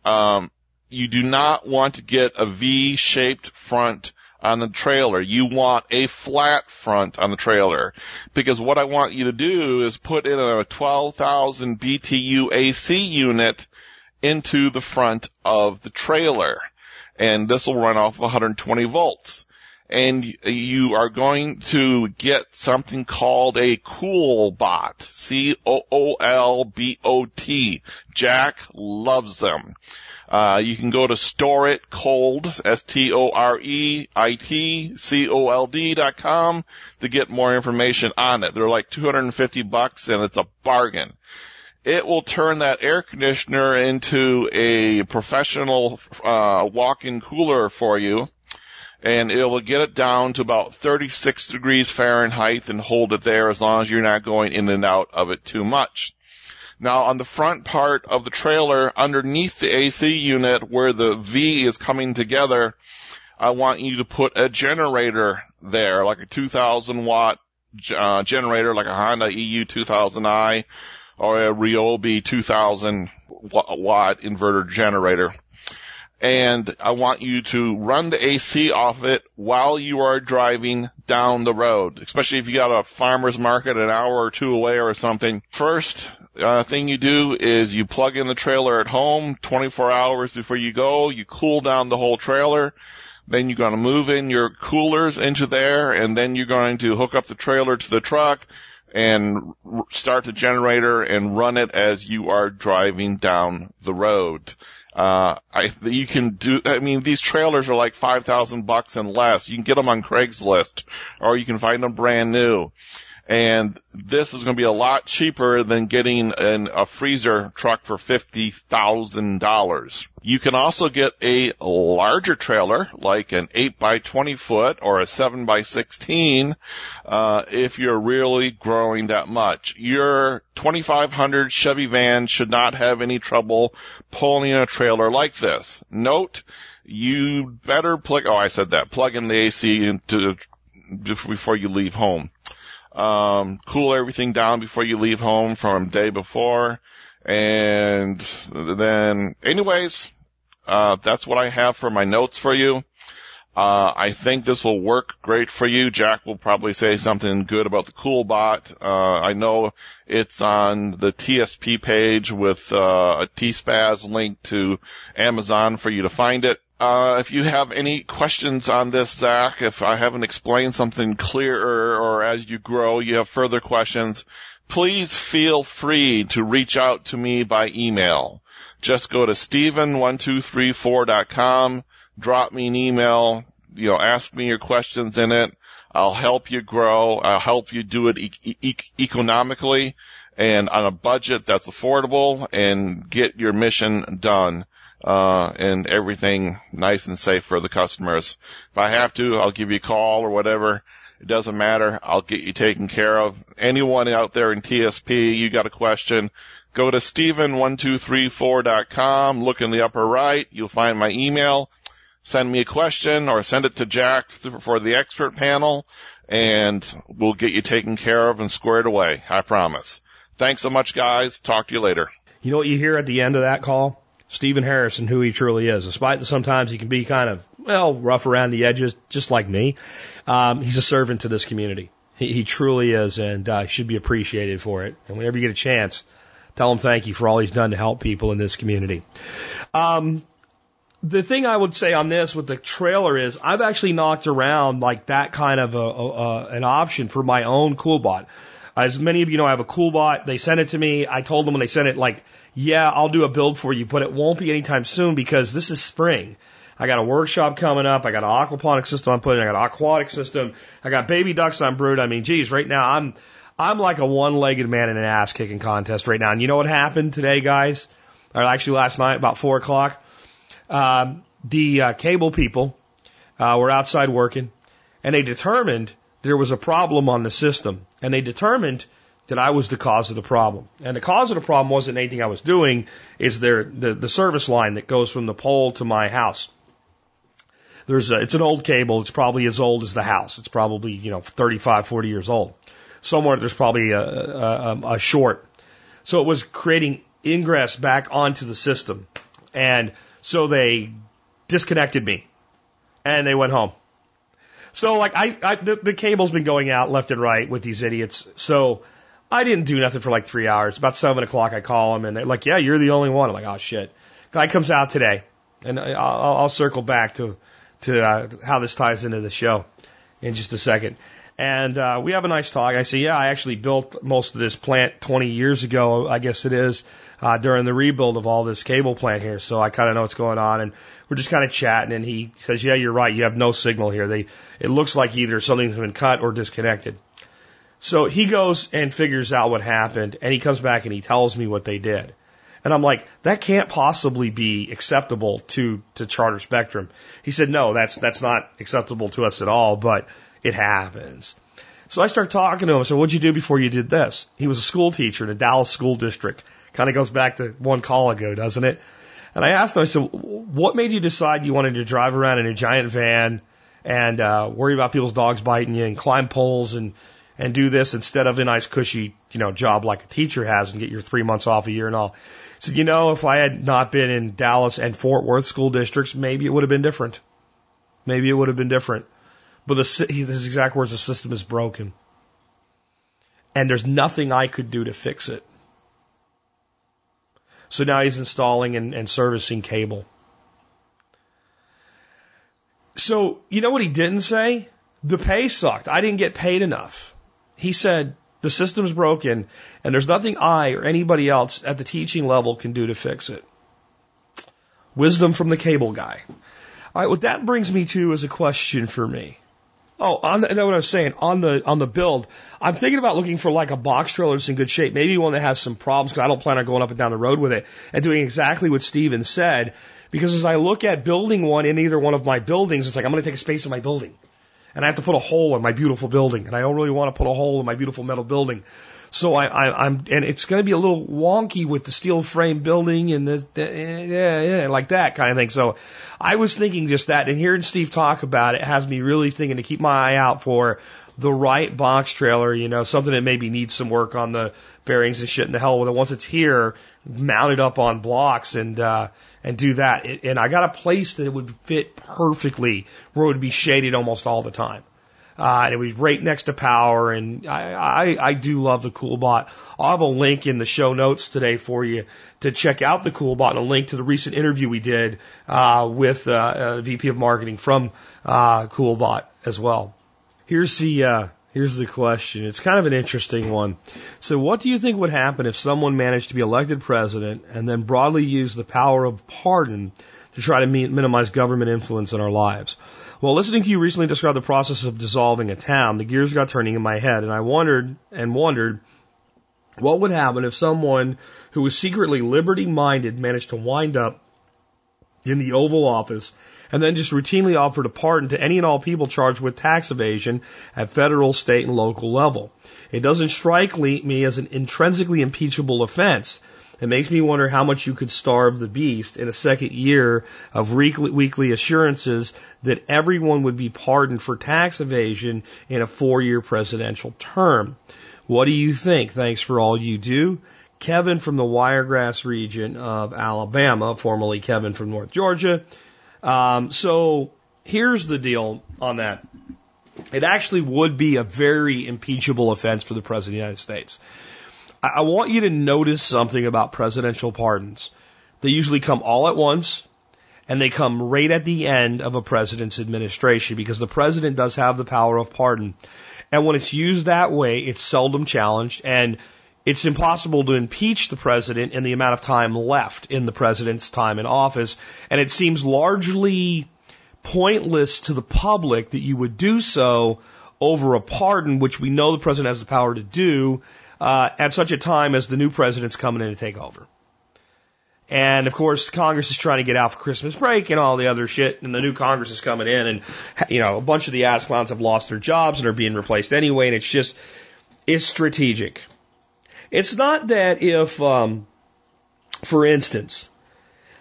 um, you do not want to get a V-shaped front on the trailer. You want a flat front on the trailer, because what I want you to do is put in a twelve thousand B T U A C unit into the front of the trailer, and this will run off one hundred twenty volts. And you are going to get something called a CoolBot, C O O L B O T. Jack loves them. Uh, you can go to Store It Cold, S T O R E I T C O L D dot com to get more information on it. They're like two hundred fifty bucks, and it's a bargain. It will turn that air conditioner into a professional uh, walk-in cooler for you. And it will get it down to about thirty-six degrees Fahrenheit and hold it there as long as you're not going in and out of it too much. Now, on the front part of the trailer, underneath the A C unit where the V is coming together, I want you to put a generator there, like a two thousand watt uh, generator, like a Honda E U two thousand i or a Ryobi two thousand watt inverter generator. And I want you to run the A C off it while you are driving down the road, especially if you got a farmer's market an hour or two away or something. First uh, thing you do is you plug in the trailer at home twenty-four hours before you go. You cool down the whole trailer. Then you're going to move in your coolers into there, and then you're going to hook up the trailer to the truck and start the generator and run it as you are driving down the road. Uh, I, you can do, I mean, these trailers are like five thousand bucks and less. You can get them on Craigslist, or you can find them brand new. And this is going to be a lot cheaper than getting an, a freezer truck for fifty thousand dollars. You can also get a larger trailer, like an eight by twenty foot or a seven by sixteen, uh, if you're really growing that much. Your twenty-five hundred Chevy van should not have any trouble pulling in a trailer like this. Note, you better plug, oh, I said that, plug in the A C into, before you leave home. Um, cool everything down before you leave home from day before. And then, anyways, uh, that's what I have for my notes for you. Uh, I think this will work great for you. Jack will probably say something good about the CoolBot. Uh, I know it's on the T S P page with, uh, a T S P A S link to Amazon for you to find it. Uh, if you have any questions on this, Zach, if I haven't explained something clearer, or as you grow you have further questions, please feel free to reach out to me by email. Just go to steven one two three four dot com, drop me an email, you know, ask me your questions in it. I'll help you grow. I'll help you do it e- e- economically and on a budget that's affordable, and get your mission done. Uh, and everything nice and safe for the customers. If I have to, I'll give you a call or whatever. It doesn't matter. I'll get you taken care of. Anyone out there in T S P, you got a question, go to steven one two three four dot com. Look in the upper right. You'll find my email. Send me a question or send it to Jack for the expert panel, and we'll get you taken care of and squared away. I promise. Thanks so much, guys. Talk to you later. You know what you hear at the end of that call? Stephen Harris and who he truly is. Despite that sometimes he can be kind of, well, rough around the edges, just like me, um, he's a servant to this community. He, he truly is, and uh, should be appreciated for it. And whenever you get a chance, tell him thank you for all he's done to help people in this community. Um, the thing I would say on this with the trailer is I've actually knocked around like that kind of a, a, a an option for my own CoolBot. As many of you know, I have a CoolBot. They sent it to me. I told them when they sent it, like, yeah, I'll do a build for you, but it won't be anytime soon because this is spring. I got a workshop coming up. I got an aquaponic system I'm putting. I got an aquatic system. I got baby ducks on brood. I mean, geez, right now I'm I'm like a one-legged man in an ass-kicking contest right now. And you know what happened today, guys? Or actually last night, about four o'clock. Um, the uh, cable people uh, were outside working, and they determined there was a problem on the system, and they determined that I was the cause of the problem. And the cause of the problem wasn't anything I was doing, is there the, the service line that goes from the pole to my house. There's a, it's an old cable. It's probably as old as the house. It's probably, you know, thirty-five, forty years old. Somewhere there's probably a, a, a short. So it was creating ingress back onto the system. And so they disconnected me, and they went home. So, like, I, I the, the cable's been going out left and right with these idiots. So I didn't do nothing for, like, three hours. About seven o'clock I call them, and they're like, yeah, you're the only one. I'm like, oh, shit. Guy comes out today, and I'll, I'll circle back to, to uh, how this ties into the show in just a second. And uh, we have a nice talk. I say, yeah, I actually built most of this plant twenty years ago, I guess it is, uh, during the rebuild of all this cable plant here. So I kind of know what's going on. And we're just kind of chatting. And he says, yeah, you're right. You have no signal here. They, it looks like either something's been cut or disconnected. So he goes and figures out what happened. And he comes back and he tells me what they did. And I'm like, that can't possibly be acceptable to, to Charter Spectrum. He said, no, that's, that's not acceptable to us at all. But it happens. So I start talking to him. I said, what'd you do before you did this? He was a school teacher in a Dallas school district. Kind of goes back to one call ago, doesn't it? And I asked him, I said, what made you decide you wanted to drive around in a giant van and uh, worry about people's dogs biting you and climb poles and, and do this instead of a nice cushy, you know, job like a teacher has and get your three months off a year and all? He said, you know, if I had not been in Dallas and Fort Worth school districts, maybe it would have been different. Maybe it would have been different. But the, his exact words, the system is broken. And there's nothing I could do to fix it. So now he's installing and, and servicing cable. So, you know what he didn't say? The pay sucked. I didn't get paid enough. He said, the system's broken, and there's nothing I or anybody else at the teaching level can do to fix it. Wisdom from the cable guy. All right, what that brings me to is a question for me. Oh, on the, know what I was saying on the on the build. I'm thinking about looking for like a box trailer that's in good shape, maybe one that has some problems because I don't plan on going up and down the road with it and doing exactly what Steven said. Because as I look at building one in either one of my buildings, it's like I'm going to take a space in my building, and I have to put a hole in my beautiful building, and I don't really want to put a hole in my beautiful metal building. So I, I I'm and it's going to be a little wonky with the steel frame building and the, the yeah yeah like that kind of thing. So I was thinking just that, and hearing Steve talk about it has me really thinking to keep my eye out for the right box trailer, you know, something that maybe needs some work on the bearings and shit and the hell with it. Once it's here, mount it up on blocks and uh and do that. It, and I got a place that it would fit perfectly where it would be shaded almost all the time. Uh, and it was right next to power, and I, I, I do love the CoolBot. I'll have a link in the show notes today for you to check out the CoolBot and a link to the recent interview we did uh, with uh, a V P of Marketing from uh, CoolBot as well. Here's the uh, here's the question. It's kind of an interesting one. So, what do you think would happen if someone managed to be elected president and then broadly used the power of pardon to try to meet, minimize government influence in our lives? Well, listening to you recently describe the process of dissolving a town, the gears got turning in my head, and I wondered and wondered what would happen if someone who was secretly liberty-minded managed to wind up in the Oval Office and then just routinely offered a pardon to any and all people charged with tax evasion at federal, state, and local level. It doesn't strike me as an intrinsically impeachable offense. It makes me wonder how much you could starve the beast in a second year of weekly assurances that everyone would be pardoned for tax evasion in a four-year presidential term. What do you think? Thanks for all you do. Kevin from the Wiregrass region of Alabama, formerly Kevin from North Georgia. Um, so here's the deal on that. It actually would be a very impeachable offense for the President of the United States. I want you to notice something about presidential pardons. They usually come all at once, and they come right at the end of a president's administration, because the president does have the power of pardon. And when it's used that way, it's seldom challenged, and it's impossible to impeach the president in the amount of time left in the president's time in office, and it seems largely pointless to the public that you would do so over a pardon, which we know the president has the power to do, uh, at such a time as the new president's coming in to take over. And, of course, Congress is trying to get out for Christmas break and all the other shit, and the new Congress is coming in, and, you know, a bunch of the ass clowns have lost their jobs and are being replaced anyway, and it's just, it's strategic. It's not that if, um, for instance,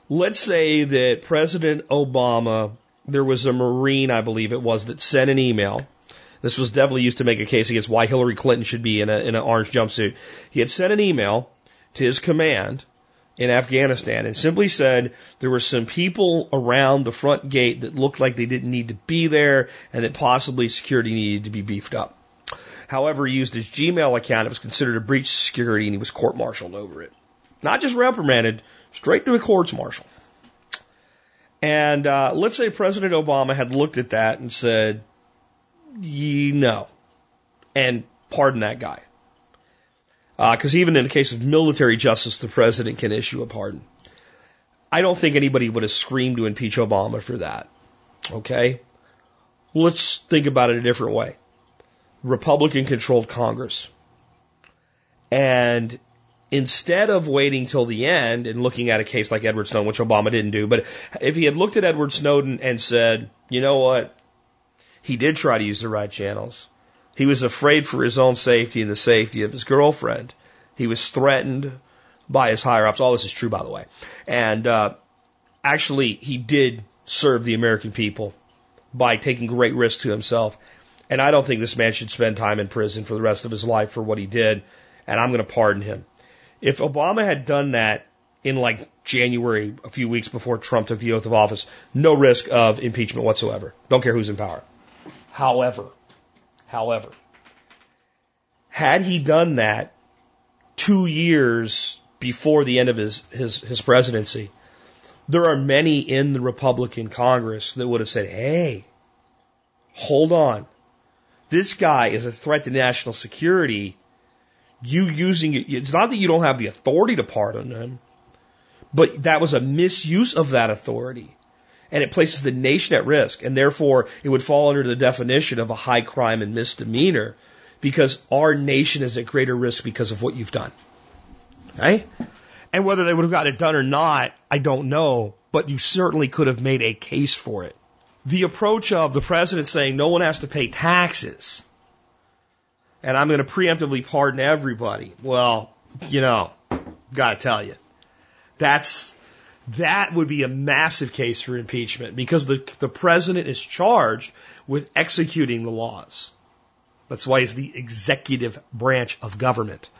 let's say that President Obama, there was a Marine, I believe it was, that sent an email. This was definitely used to make a case against why Hillary Clinton should be in, a, in an orange jumpsuit. He had sent an email to his command in Afghanistan and simply said there were some people around the front gate that looked like they didn't need to be there and that possibly security needed to be beefed up. However, he used his Gmail account. It was considered a breach of security, and he was court-martialed over it. Not just reprimanded, straight to a court-martial. And uh, let's say President Obama had looked at that and said, you know, and pardon that guy. Because uh, even in the case of military justice, the president can issue a pardon. I don't think anybody would have screamed to impeach Obama for that. Okay? Let's think about it a different way. Republican-controlled Congress. And instead of waiting till the end and looking at a case like Edward Snowden, which Obama didn't do, but if he had looked at Edward Snowden and said, you know what, he did try to use the right channels. He was afraid for his own safety and the safety of his girlfriend. He was threatened by his higher-ups. All this is true, by the way. And uh, actually, he did serve the American people by taking great risk to himself. And I don't think this man should spend time in prison for the rest of his life for what he did, and I'm going to pardon him. If Obama had done that in, like, January, a few weeks before Trump took the oath of office, no risk of impeachment whatsoever. Don't care who's in power. However, however, had he done that two years before the end of his, his, his presidency, there are many in the Republican Congress that would have said, hey, hold on. This guy is a threat to national security. You using it, it's not that you don't have the authority to pardon him, but that was a misuse of that authority. And it places the nation at risk, and therefore it would fall under the definition of a high crime and misdemeanor, because our nation is at greater risk because of what you've done. Right? And whether they would have gotten it done or not, I don't know, but you certainly could have made a case for it. The approach of the president saying no one has to pay taxes and I'm going to preemptively pardon everybody. Well, you know, got to tell you, that's that would be a massive case for impeachment, because the the president is charged with executing the laws. That's why he's the executive branch of government.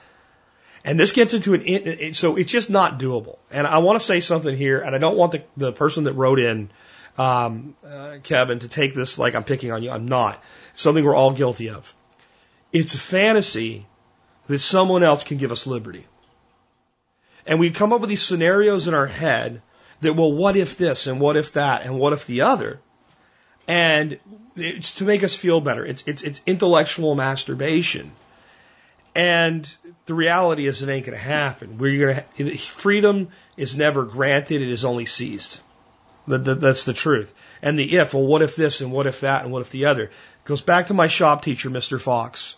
And this gets into an so it's just not doable. And I want to say something here, and I don't want the, the person that wrote in Um, uh, Kevin, to take this like I'm picking on you. I'm not. It's something we're all guilty of. It's a fantasy that someone else can give us liberty. And we come up with these scenarios in our head that, well, what if this and what if that and what if the other? And it's to make us feel better. It's, it's, it's intellectual masturbation. And the reality is it ain't going to happen. We're gonna, freedom is never granted. It is only seized. That's the truth. And the if, well, what if this and what if that and what if the other? It goes back to my shop teacher, Mister Fox,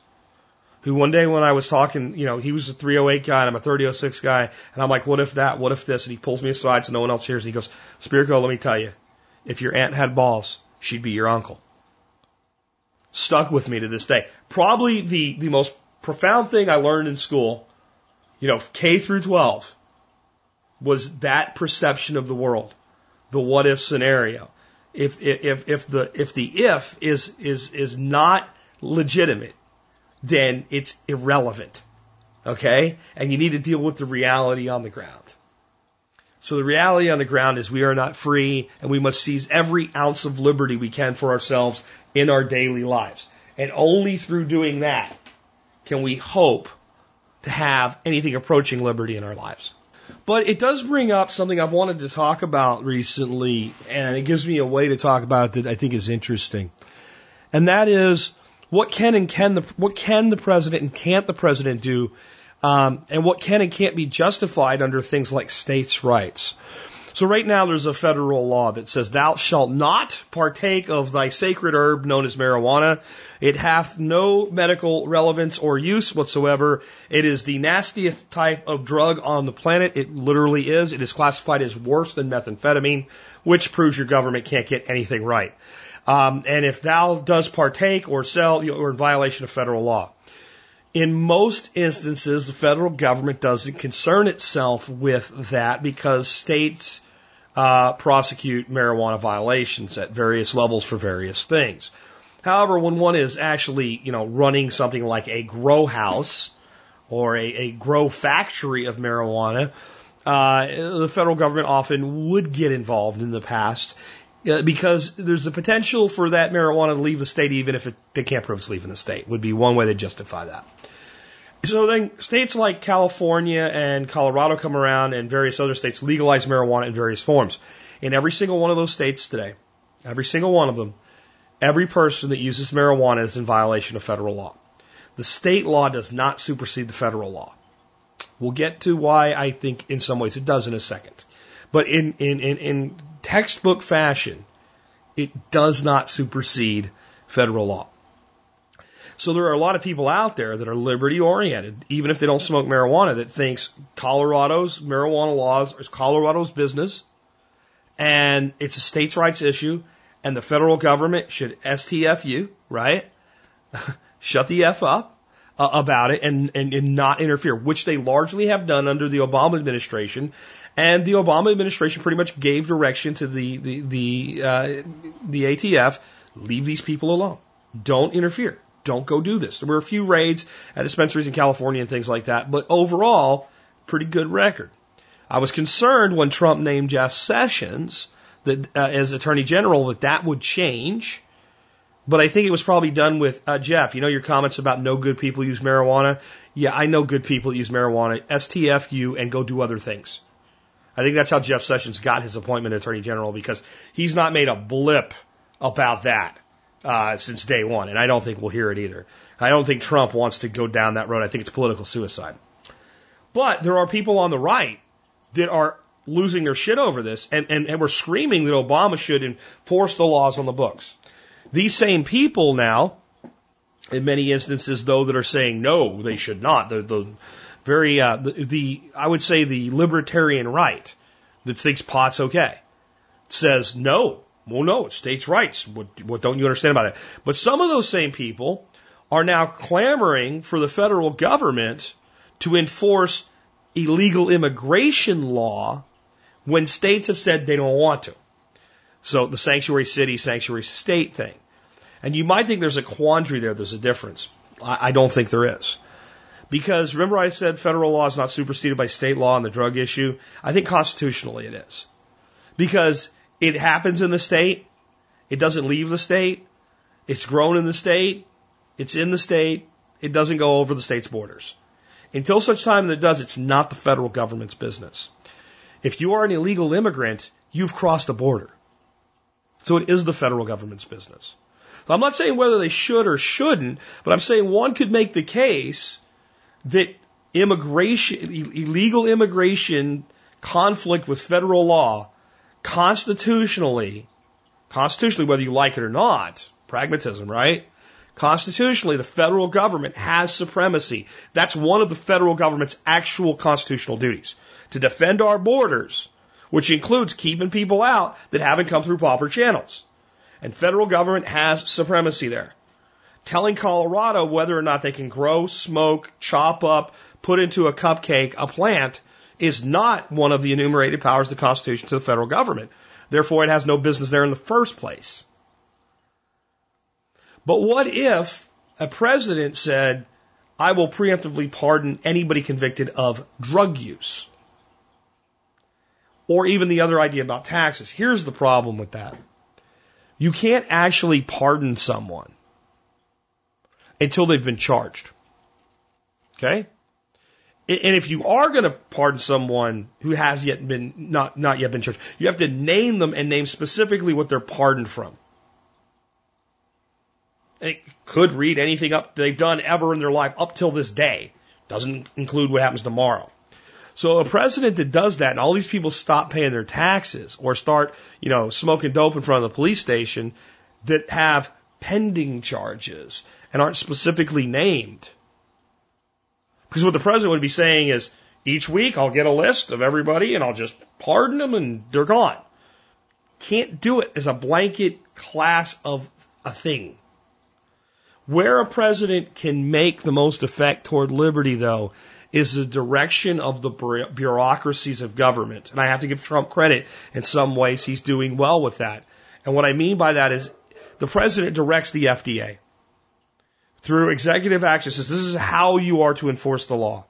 who one day when I was talking, you know, he was a three oh eight guy and I'm a thirty oh six guy, and I'm like, what if that, what if this? And he pulls me aside so no one else hears, and he goes, Spirko, let me tell you, if your aunt had balls, she'd be your uncle. Stuck with me to this day. Probably the, the most profound thing I learned in school, you know, K through twelve, was that perception of the world. The what if scenario. If if if the if the if is is is not legitimate, then it's irrelevant. Okay? And you need to deal with the reality on the ground. So the reality on the ground is we are not free, and we must seize every ounce of liberty we can for ourselves in our daily lives. And only through doing that can we hope to have anything approaching liberty in our lives. But it does bring up something I've wanted to talk about recently, and it gives me a way to talk about it that I think is interesting. And that is, what can and can the what can the president and can't the president do, um, and what can and can't be justified under things like states' rights. So right now there's a federal law that says thou shalt not partake of thy sacred herb known as marijuana. It hath no medical relevance or use whatsoever. It is the nastiest type of drug on the planet. It literally is. It is classified as worse than methamphetamine, which proves your government can't get anything right. Um, and if thou does partake or sell, you're in violation of federal law. In most instances, the federal government doesn't concern itself with that because states uh, prosecute marijuana violations at various levels for various things. However, when one is actually, you know, running something like a grow house or a, a grow factory of marijuana, uh, the federal government often would get involved in the past uh, because there's the potential for that marijuana to leave the state even if it, they can't prove it's leaving the state, would be one way to justify that. So then states like California and Colorado come around and various other states legalize marijuana in various forms. In every single one of those states today, every single one of them, every person that uses marijuana is in violation of federal law. The state law does not supersede the federal law. We'll get to why I think in some ways it does in a second. But in, in, in, in textbook fashion, it does not supersede federal law. So there are a lot of people out there that are liberty-oriented, even if they don't smoke marijuana, that thinks Colorado's marijuana laws is Colorado's business, and it's a states' rights issue, and the federal government should S T F U, right? Shut the F up uh, about it and, and, and not interfere, which they largely have done under the Obama administration. And the Obama administration pretty much gave direction to the, the, the, uh, the A T F, leave these people alone. Don't interfere. Don't go do this. There were a few raids at dispensaries in California and things like that, but overall, pretty good record. I was concerned when Trump named Jeff Sessions that, uh, as Attorney General that that would change, but I think it was probably done with, uh, Jeff, you know your comments about no good people use marijuana? Yeah, I know good people that use marijuana. S T F U and go do other things. I think that's how Jeff Sessions got his appointment as Attorney General because he's not made a blip about that. Uh, since day one, and I don't think we'll hear it either. I don't think Trump wants to go down that road. I think it's political suicide. But there are people on the right that are losing their shit over this, and, and, and we're screaming that Obama should enforce the laws on the books. These same people now, in many instances, though, that are saying, no, they should not. The, the very, uh, the, the, I would say the libertarian right that thinks pot's okay says, no, well, no, it's states' rights. What, what don't you understand about it? But some of those same people are now clamoring for the federal government to enforce illegal immigration law when states have said they don't want to. So the sanctuary city, sanctuary state thing. And you might think there's a quandary there. There's a difference. I, I don't think there is. Because remember I said federal law is not superseded by state law on the drug issue? I think constitutionally it is. Because it happens in the state. It doesn't leave the state. It's grown in the state. It's in the state. It doesn't go over the state's borders. Until such time that it does, it's not the federal government's business. If you are an illegal immigrant, you've crossed a border. So it is the federal government's business. I'm not saying whether they should or shouldn't, but I'm saying one could make the case that immigration, illegal immigration conflict with federal law Constitutionally, constitutionally, whether you like it or not, pragmatism, right? Constitutionally, the federal government has supremacy. That's one of the federal government's actual constitutional duties, to defend our borders, which includes keeping people out that haven't come through proper channels. And federal government has supremacy there. Telling Colorado whether or not they can grow, smoke, chop up, put into a cupcake, a plant, is not one of the enumerated powers of the Constitution to the federal government. Therefore, it has no business there in the first place. But what if a president said, I will preemptively pardon anybody convicted of drug use? Or even the other idea about taxes. Here's the problem with that. You can't actually pardon someone until they've been charged. Okay? And if you are going to pardon someone who has yet been not not yet been church, you have to name them and name specifically what they're pardoned from. And it could read anything up they've done ever in their life up till this day. Doesn't include what happens tomorrow. So a president that does that, and all these people stop paying their taxes or start, you know, smoking dope in front of the police station, that have pending charges and aren't specifically named. Because what the president would be saying is, each week I'll get a list of everybody and I'll just pardon them and they're gone. Can't do it as a blanket class of a thing. Where a president can make the most effect toward liberty, though, is the direction of the bureaucracies of government. And I have to give Trump credit. In some ways, he's doing well with that. And what I mean by that is the president directs the F D A. Through executive action, says this is how you are to enforce the law.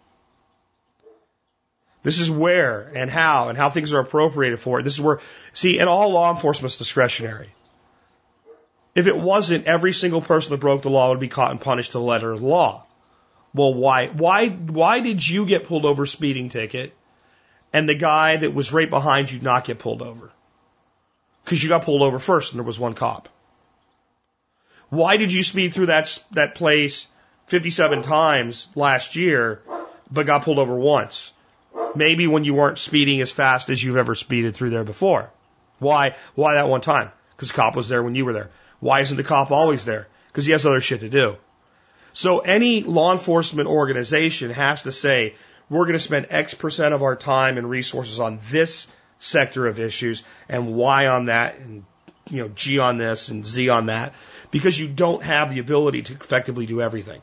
This is where and how and how things are appropriated for it. This is where, see, and all law enforcement's discretionary. If it wasn't, every single person that broke the law would be caught and punished to the letter of the law. Well, why, why, why did you get pulled over speeding ticket and the guy that was right behind you not get pulled over? Because you got pulled over first and there was one cop. Why did you speed through that that place fifty-seven times last year, but got pulled over once? Maybe when you weren't speeding as fast as you've ever speeded through there before. Why? Why that one time? Because the cop was there when you were there. Why isn't the cop always there? Because he has other shit to do. So any law enforcement organization has to say, we're going to spend X percent of our time and resources on this sector of issues, and Y on that, and you know, G on this and Z on that, because you don't have the ability to effectively do everything.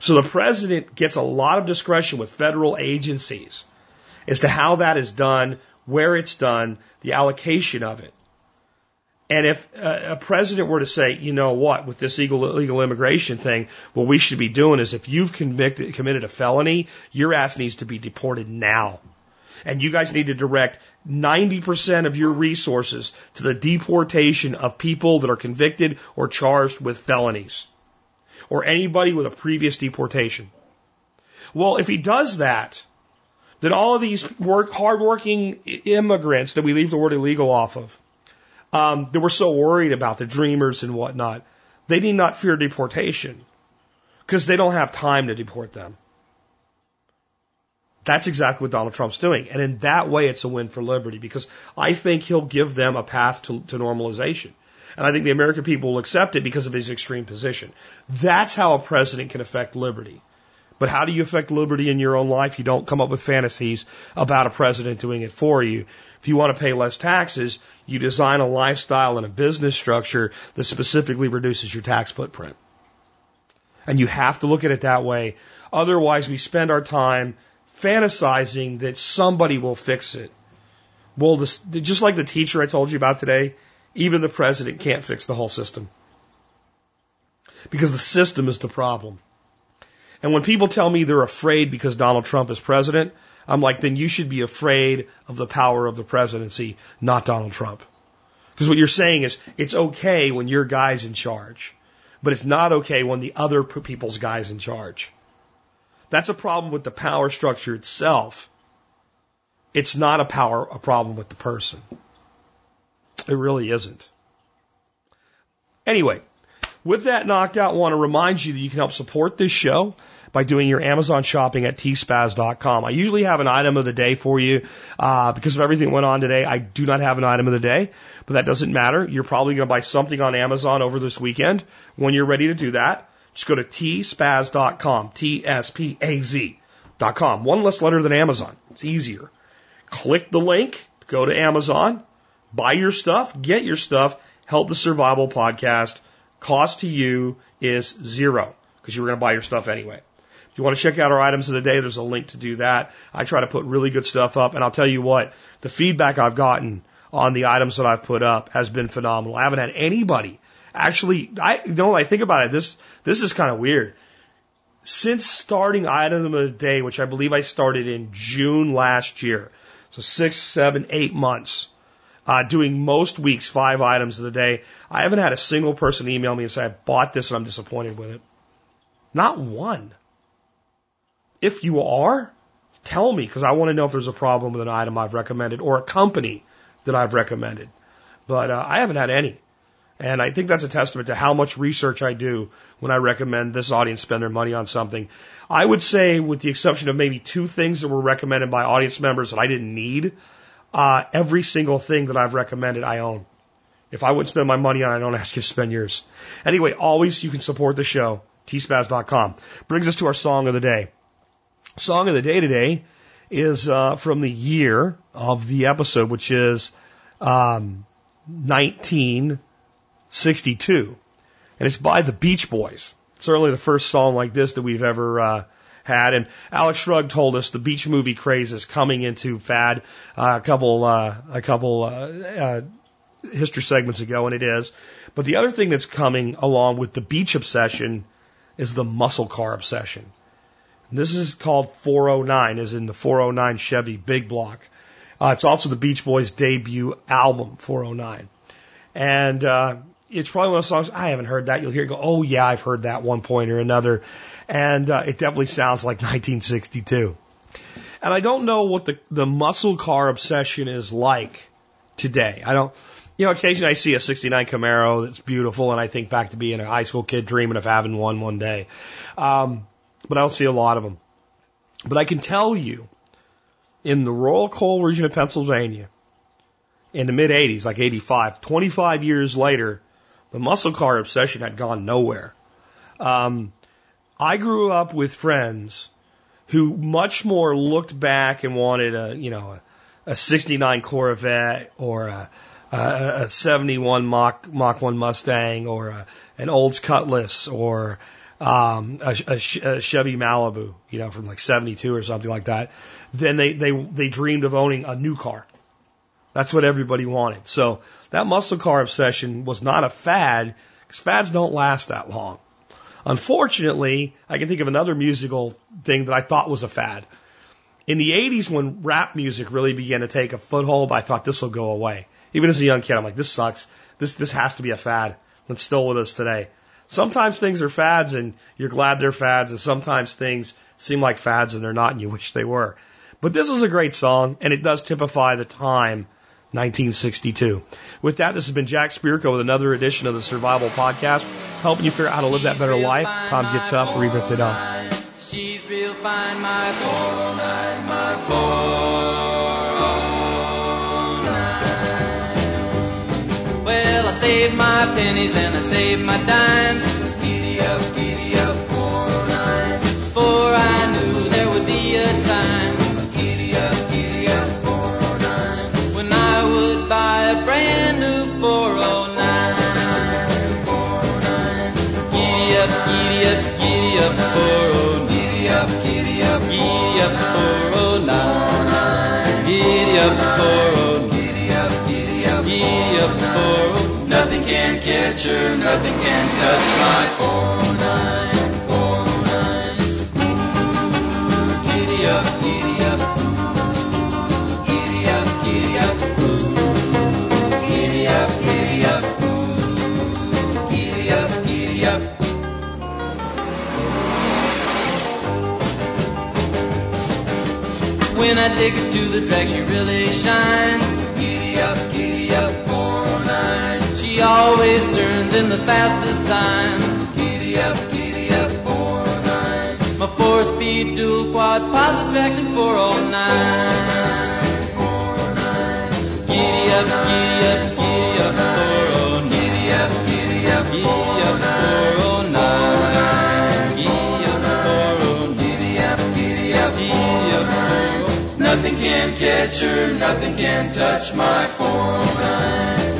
So the president gets a lot of discretion with federal agencies as to how that is done, where it's done, the allocation of it. And if a president were to say, you know what, with this illegal immigration thing, what we should be doing is if you've convicted, committed a felony, your ass needs to be deported now. And you guys need to direct ninety percent of your resources to the deportation of people that are convicted or charged with felonies or anybody with a previous deportation. Well, if he does that, then all of these work, hardworking immigrants that we leave the word illegal off of, um, that we're so worried about, the dreamers and whatnot, they need not fear deportation because they don't have time to deport them. That's exactly what Donald Trump's doing. And in that way, it's a win for liberty because I think he'll give them a path to, to normalization. And I think the American people will accept it because of his extreme position. That's how a president can affect liberty. But how do you affect liberty in your own life? You don't come up with fantasies about a president doing it for you. If you want to pay less taxes, you design a lifestyle and a business structure that specifically reduces your tax footprint. And you have to look at it that way. Otherwise, we spend our time fantasizing that somebody will fix it. Well, this, just like the teacher I told you about today, even the president can't fix the whole system. Because the system is the problem. And when people tell me they're afraid because Donald Trump is president, I'm like, then you should be afraid of the power of the presidency, not Donald Trump. Because what you're saying is, it's okay when your guy's in charge, but it's not okay when the other people's guy's in charge. That's a problem with the power structure itself. It's not a power a problem with the person. It really isn't. Anyway, with that knocked out, I want to remind you that you can help support this show by doing your Amazon shopping at T Spaz dot com. I usually have an item of the day for you. Uh, because of everything that went on today, I do not have an item of the day, but that doesn't matter. You're probably going to buy something on Amazon over this weekend. When you're ready to do that, just go to T Spaz dot com, T S P A Z dot com. One less letter than Amazon. It's easier. Click the link, go to Amazon, buy your stuff, get your stuff, help the Survival Podcast. Cost to you is zero because you were going to buy your stuff anyway. If you want to check out our items of the day, there's a link to do that. I try to put really good stuff up, and I'll tell you what, the feedback I've gotten on the items that I've put up has been phenomenal. I haven't had anybody. Actually, I you know, I think about it, this this is kind of weird. Since starting Item of the Day, which I believe I started in June last year, so six, seven, eight months, uh, doing most weeks five items of the day, I haven't had a single person email me and say, I bought this and I'm disappointed with it. Not one. If you are, tell me, because I want to know if there's a problem with an item I've recommended or a company that I've recommended. But uh, I haven't had any. And I think that's a testament to how much research I do when I recommend this audience spend their money on something. I would say, with the exception of maybe two things that were recommended by audience members that I didn't need, uh, every single thing that I've recommended I own. If I wouldn't spend my money on it, I don't ask you to spend yours. Anyway, always you can support the show, T Spaz dot com. Brings us to our song of the day. Song of the day today is uh, from the year of the episode, which is um, nineteen sixty-two, and it's by the Beach Boys. Certainly the first song like this that we've ever uh, had. And Alex Shrugged told us the beach movie craze is coming into fad uh, a couple uh, a couple uh, uh, history segments ago, and it is. But the other thing that's coming along with the beach obsession is the muscle car obsession. And this is called four oh nine, as in the four oh nine Chevy Big Block. Uh, it's also the Beach Boys' debut album, four oh nine, and uh, it's probably one of those songs, I haven't heard that. You'll hear it go, oh yeah, I've heard that one point or another. And uh, it definitely sounds like nineteen sixty-two. And I don't know what the, the muscle car obsession is like today. I don't, you know, occasionally I see a sixty-nine Camaro that's beautiful, and I think back to being a high school kid dreaming of having one one day. Um, but I don't see a lot of them. But I can tell you, in the Royal Coal region of Pennsylvania, in the mid-eighties, like eighty-five, twenty-five years later, the muscle car obsession had gone nowhere. Um, I grew up with friends who much more looked back and wanted a, you know, a, a sixty-nine Corvette, or a, a, a seventy-one Mach, Mach one Mustang, or a, an Olds Cutlass, or um, a, a, a Chevy Malibu, you know, from like seventy-two or something like that. Then they, they, they dreamed of owning a new car. That's what everybody wanted. So that muscle car obsession was not a fad, because fads don't last that long. Unfortunately, I can think of another musical thing that I thought was a fad. In the eighties, when rap music really began to take a foothold, I thought this will go away. Even as a young kid, I'm like, this sucks. This this has to be a fad. It's still with us today. Sometimes things are fads, and you're glad they're fads, and sometimes things seem like fads, and they're not, and you wish they were. But this was a great song, and it does typify the time, nineteen sixty-two. With that, this has been Jack Spirko with another edition of the Survival Podcast, helping you figure out how to live that better life. Times get tough, re-lift it up. She's real fine, my four oh nine, my four oh nine. Well, I saved my pennies and I saved my dimes. Giddy up, giddy up, four oh nine. For I knew there would be a time. Buy a brand new four oh nine. Giddy up, giddy up, giddy up, four oh nine. Giddy up, giddy up, giddy up, four oh nine. Giddy up, four oh nine. Giddy up, giddy up, giddy up, four oh nine. Nothing can catch her, nothing can touch my four oh nine. four oh nine. Ooh, giddy up, giddy up. Ooh, giddy up, giddy up. Ooh. Giddy up, ooh, giddy up, giddy up. When I take her to the track, she really shines. Giddy up, giddy up, four oh nine. She always turns in the fastest time. Giddy up, giddy up, four oh nine. My four-speed dual quad positive traction four oh nine. Giddy up, giddy up, giddy up, four oh nine. Giddy up, giddy up, giddy up, four oh nine. Giddy up, four oh nine. Giddy up, giddy up, giddy up, four oh nine. Nothing can catch her, nothing can touch my four oh nine.